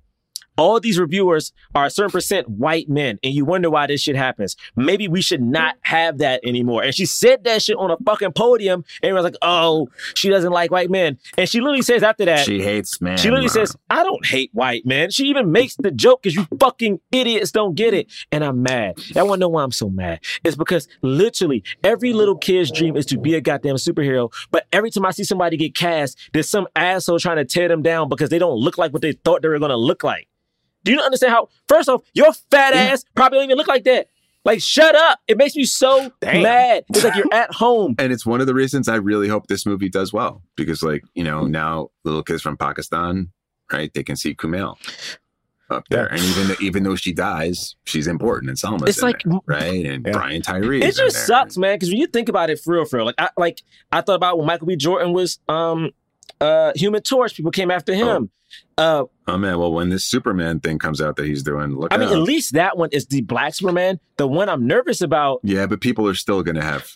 All these reviewers are a certain percent white men, and you wonder why this shit happens. Maybe we should not have that anymore. And she said that shit on a fucking podium, and everyone's like, oh, she doesn't like white men. And she literally says after that... She hates men. She literally uh. says, I don't hate white men. She even makes the joke because you fucking idiots don't get it. And I'm mad. I want to know why I'm so mad. It's because literally every little kid's dream is to be a goddamn superhero, but every time I see somebody get cast, there's some asshole trying to tear them down because they don't look like what they thought they were going to look like. Do you understand how, first off, your fat ass probably don't even look like that. Like, shut up. It makes me so Damn. mad. It's like you're at home. And it's one of the reasons I really hope this movie does well. Because, like, you know, now little kids from Pakistan, right, they can see Kumail up there. Yeah. And even though, even though she dies, she's important. And Salma's it's in like, there, right? And yeah. Brian Tyree. It just sucks, man. Because when you think about it, for real, for real. Like I, like, I thought about when Michael B. Jordan was... um. Uh, Human Torch, people came after him. Oh. Uh, oh man, well when this Superman thing comes out that he's doing, look I mean, out. At least that one is the Black Superman. The one I'm nervous about. Yeah, but people are still gonna have.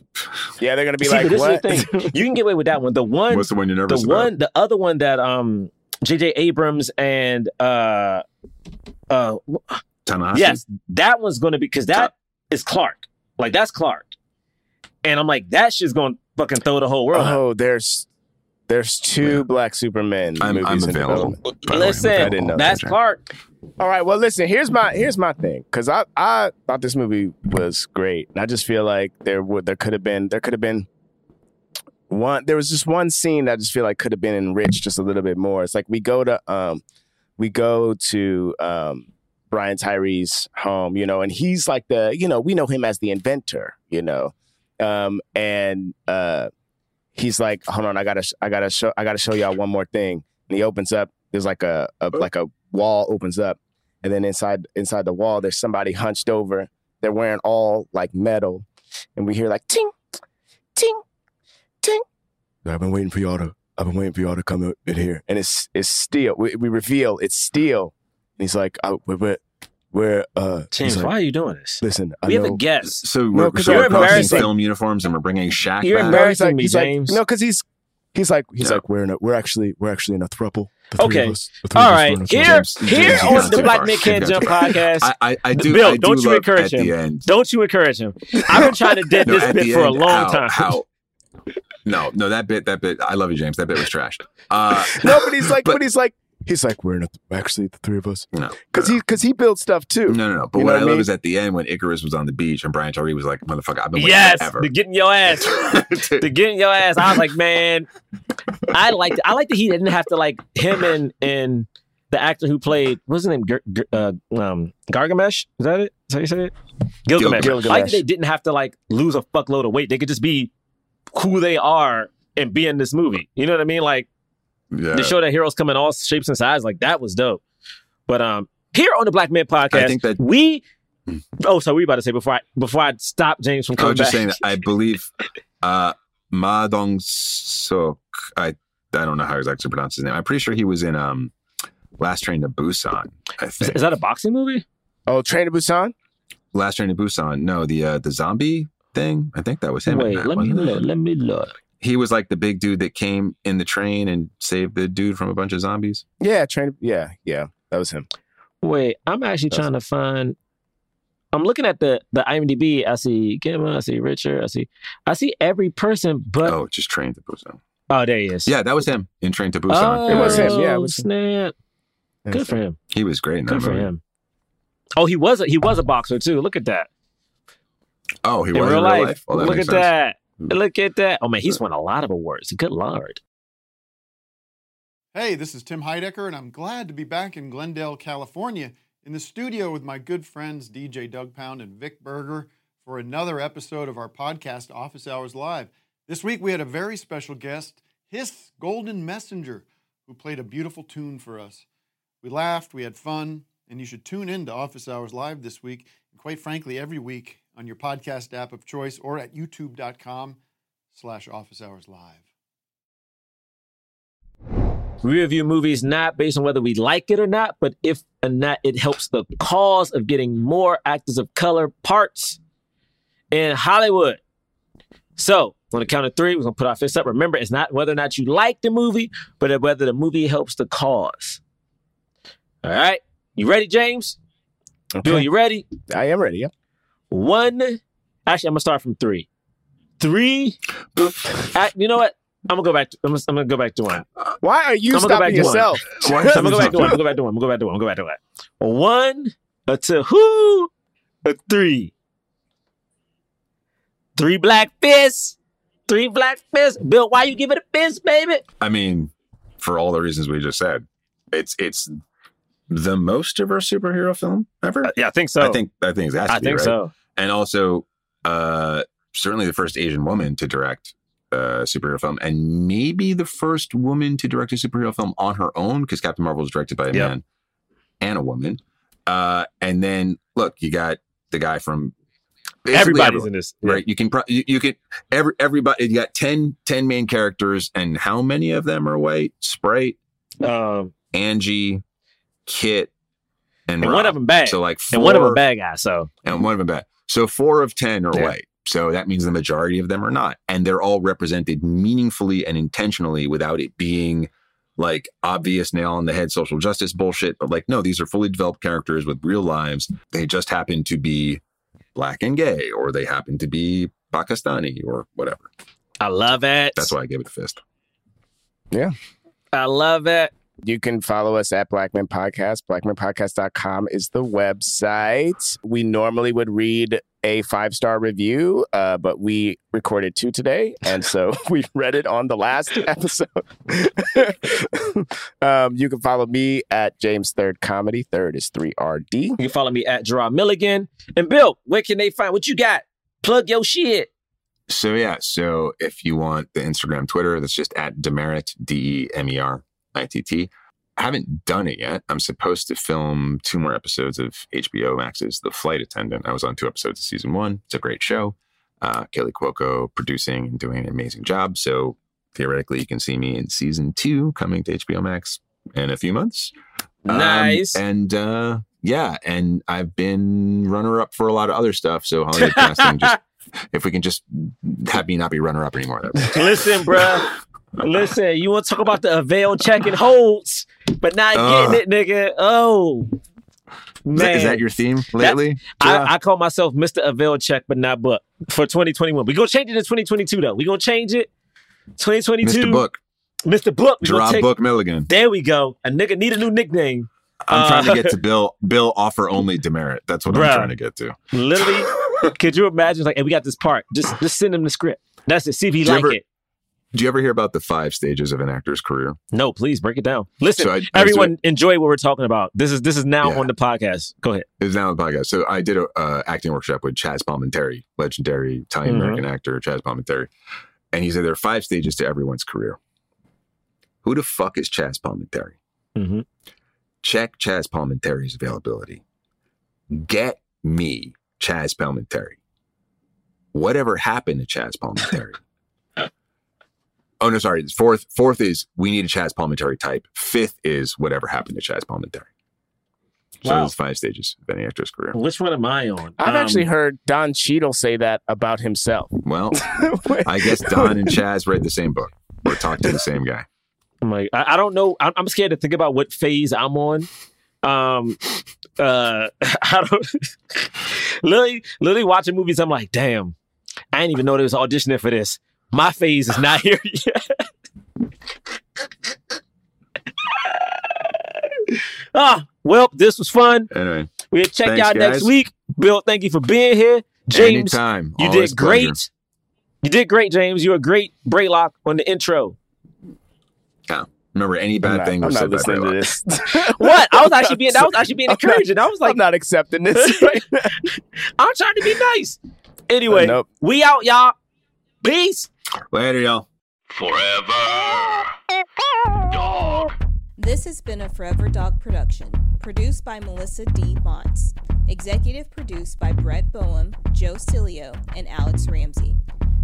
Yeah, they're gonna be See, like, what? This is the thing. You can get away with that one. The one. What's the one you're nervous the about? The one, the other one that um, J J Abrams and uh, uh, Ta-Nehisi. Yes, that one's gonna be because that Ta- is Clark. Like that's Clark, and I'm like that shit's gonna fucking throw the whole world. Oh, out. there's. There's two yeah. Black Superman I'm, movies I'm in development. Listen, I didn't know that's Clark. All right, well, listen. Here's my here's my thing, because I, I thought this movie was great, and I just feel like there would there could have been there could have been one. There was just one scene that I just feel like could have been enriched just a little bit more. It's like we go to um we go to um Brian Tyree's home, you know, and he's like the you know we know him as the inventor, you know, um and uh. He's like, hold on, I gotta, I gotta show, I gotta show y'all one more thing. And he opens up. There's like a, a, like a wall opens up, and then inside, inside the wall, there's somebody hunched over. They're wearing all like metal, and we hear like ting, ting, ting. I've been waiting for y'all to I've been waiting for y'all to come in here. And it's it's Steel. We, we reveal it's Steel. And he's like, I, we're, we're uh, James, like, why are you doing this? Listen, I we know. have a guest. So we're, no, so we're embarrassing film uniforms, and we're bringing Shaq. You're back. embarrassing like, me, James. Like, no, because he's he's like he's yeah. like we're in a, we're actually we're actually in a throuple. Okay. Us, All right. Here, here on the Black Men Can't Jump podcast. I, I, I do. Bill, I do don't you encourage him? Don't you encourage him? I've been trying to dead no, this bit for a long out, time. Out. No, no, that bit, that bit. I love you, James. That bit was trashed. Uh, no, but he's like, but, but he's like, he's like, we're in a th- actually the three of us. No, because no, no. he because he builds stuff too. No, no, no. But you what I, I mean? love is at the end when Ikaris was on the beach and Brian Tyree was like, motherfucker, I've been waiting yes, forever. Yes, to getting your ass, to getting your ass. I was like, man, I liked, I liked that he didn't have to like him and and the actor who played what's his name, G- G- uh, um, Gilgamesh. Is that it? Is that how you say it? Gilgamesh. Gilgamesh. I like that they didn't have to like lose a fuckload of weight. They could just be who they are and be in this movie. You know what I mean? Like, yeah. to show that heroes come in all shapes and sizes, like, that was dope. But um, here on the Black Men Podcast, I think that... we... Oh, sorry, what were you about to say before I before I stop James from coming I was just back? saying that I believe uh, Ma Dong-seok, I, I don't know how exactly to pronounce his name. I'm pretty sure he was in um, Last Train to Busan, I think. Is, is that a boxing movie? Oh, Train to Busan? Last Train to Busan. No, the uh, the zombie... thing. I think that was him. Wait, that, let, me look, let me look. He was like the big dude that came in the train and saved the dude from a bunch of zombies. Yeah, train. Yeah, yeah, that was him. Wait, I'm actually that trying to find. I'm looking at the the IMDb. I see Gemma. I see Richard. I see. I see every person, but oh, just Train to Busan. Oh, there he is. Yeah, that was him in Train to Busan. Oh, it was him. Yeah, it was snap. Him. Good for him. He was great. In Good that for movie. him. Oh, he was a, he was a boxer too. Look at that. Oh, he in was real in real life. life. Oh, Look at sense. that. Look at that. Oh, man, he's won a lot of awards. Good Lord. Hey, this is Tim Heidecker, and I'm glad to be back in Glendale, California, in the studio with my good friends D J Doug Pound and Vic Berger for another episode of our podcast, Office Hours Live. This week, we had a very special guest, Hiss Golden Messenger, who played a beautiful tune for us. We laughed, we had fun, and you should tune in to Office Hours Live this week, and quite frankly, every week, on your podcast app of choice or at youtube.com slash office hours live. We review movies not based on whether we like it or not, but if and not, it helps the cause of getting more actors of color parts in Hollywood. So on the count of three, we're going to put our fists up. Remember, it's not whether or not you like the movie, but whether the movie helps the cause. All right. You ready, James? Okay. Bill, you ready? I am ready, yeah. One, actually, I'm gonna start from three. Three, I, you know what? I'm gonna go back. To, I'm, gonna, I'm gonna go back to one. Why are you stopping yourself? I'm gonna go back to one. I'm gonna go back to one. I'm gonna go back to one. I'm gonna go back to one. One, a two, a three, three black fists, three black fists. Bill, why you give it a fist, baby? I mean, for all the reasons we just said, it's it's. the most diverse superhero film ever? Uh, yeah, I think so. I think I think it has to I be, think right? so. And also, uh, certainly the first Asian woman to direct a superhero film, and maybe the first woman to direct a superhero film on her own, because Captain Marvel was directed by a yep. man and a woman. Uh, and then, look, you got the guy from... Everybody's everyone, in this. Right? Yeah. You can... Pro- you, you can every, everybody... You got ten, ten main characters, and how many of them are white? Sprite, um, Angie... Kit and, and one of them bad. So like four, and one of them bad guys. So and one of them bad. So four of ten are yeah. white. So that means the majority of them are not, and they're all represented meaningfully and intentionally without it being like obvious nail on the head social justice bullshit. But like, no, these are fully developed characters with real lives. They just happen to be black and gay, or they happen to be Pakistani, or whatever. I love it. That's why I gave it a fist. Yeah, I love it. You can follow us at Black Men Podcast. black men podcast dot com is the website. We normally would read a five-star review, uh, but we recorded two today, and so we read it on the last episode. um, you can follow me at James Third Comedy. Third is three R D. You can follow me at Gerard Milligan. And Bill, where can they find what you got? Plug your shit. So, yeah. So, if you want the Instagram, Twitter, that's just at Demerit, D E M E R. I T T. I haven't done it yet. I'm supposed to film two more episodes of H B O Max's The Flight Attendant. I was on two episodes of season one. It's a great show. Uh, Kelly Cuoco producing and doing an amazing job. So theoretically, you can see me in season two coming to H B O Max in a few months. Nice. Um, and uh, yeah, and I've been runner-up for a lot of other stuff. So Hollywood casting, just if we can just have me not be runner-up anymore. That Listen, bro. Listen, you want to talk about the avail checking holds, but not uh, getting it, nigga. Oh, man. Is that, is that your theme lately? Yeah. I, I call myself Mister Avail check, but not book for twenty twenty-one. We're going to change it in twenty twenty-two, though. We're going to change it. twenty twenty-two. Mister Book. Mister Book. Gerard take, Book Milligan. There we go. A nigga need a new nickname. I'm uh, trying to get to Bill Bill offer only demerit. That's what bro, I'm trying to get to. Literally, could you imagine? Like, hey, we got this part. Just, just send him the script. That's it. See if he do like ever, it. Do you ever hear about the five stages of an actor's career? No, please break it down. Listen, so I, everyone I, enjoy what we're talking about. This is this is now yeah. on the podcast. Go ahead. It's now on the podcast. So I did an uh, acting workshop with Chaz Palminteri, legendary Italian-American mm-hmm. actor Chaz Palminteri. And he said there are five stages to everyone's career. Who the fuck is Chaz Palminteri? Mm-hmm. Check Chaz Palminteri's availability. Get me Chaz Palminteri. Whatever happened to Chaz Palminteri? Oh, no, sorry. Fourth, fourth is we need a Chaz Palminteri type. Fifth is whatever happened to Chaz Palminteri. So wow. those five stages of any actor's career. Which one am I on? I've um, actually heard Don Cheadle say that about himself. Well, I guess Don and Chaz read the same book or talked to the same guy. I'm like, I, I don't know. I'm, I'm scared to think about what phase I'm on. Um, uh, I don't. literally, literally watching movies, I'm like, damn, I didn't even know there was auditioning for this. My phase is not here yet. Ah, well, this was fun. Anyway, we'll check thanks, out guys. Next week. Bill, thank you for being here. James, Anytime. you Always did great. Pleasure. You did great, James. You were great. Braylock on the intro. Yeah. Remember, any bad not, thing was said by Braylock. What? I was actually being, I was actually being encouraging. I was like, I'm not accepting this. Right now. I'm trying to be nice. Anyway, uh, nope. we out, y'all. Peace. Later, y'all. Forever Dog. This has been a Forever Dog production, produced by Melissa D. Montz, executive produced by Brett Boehm, Joe Cilio, and Alex Ramsey.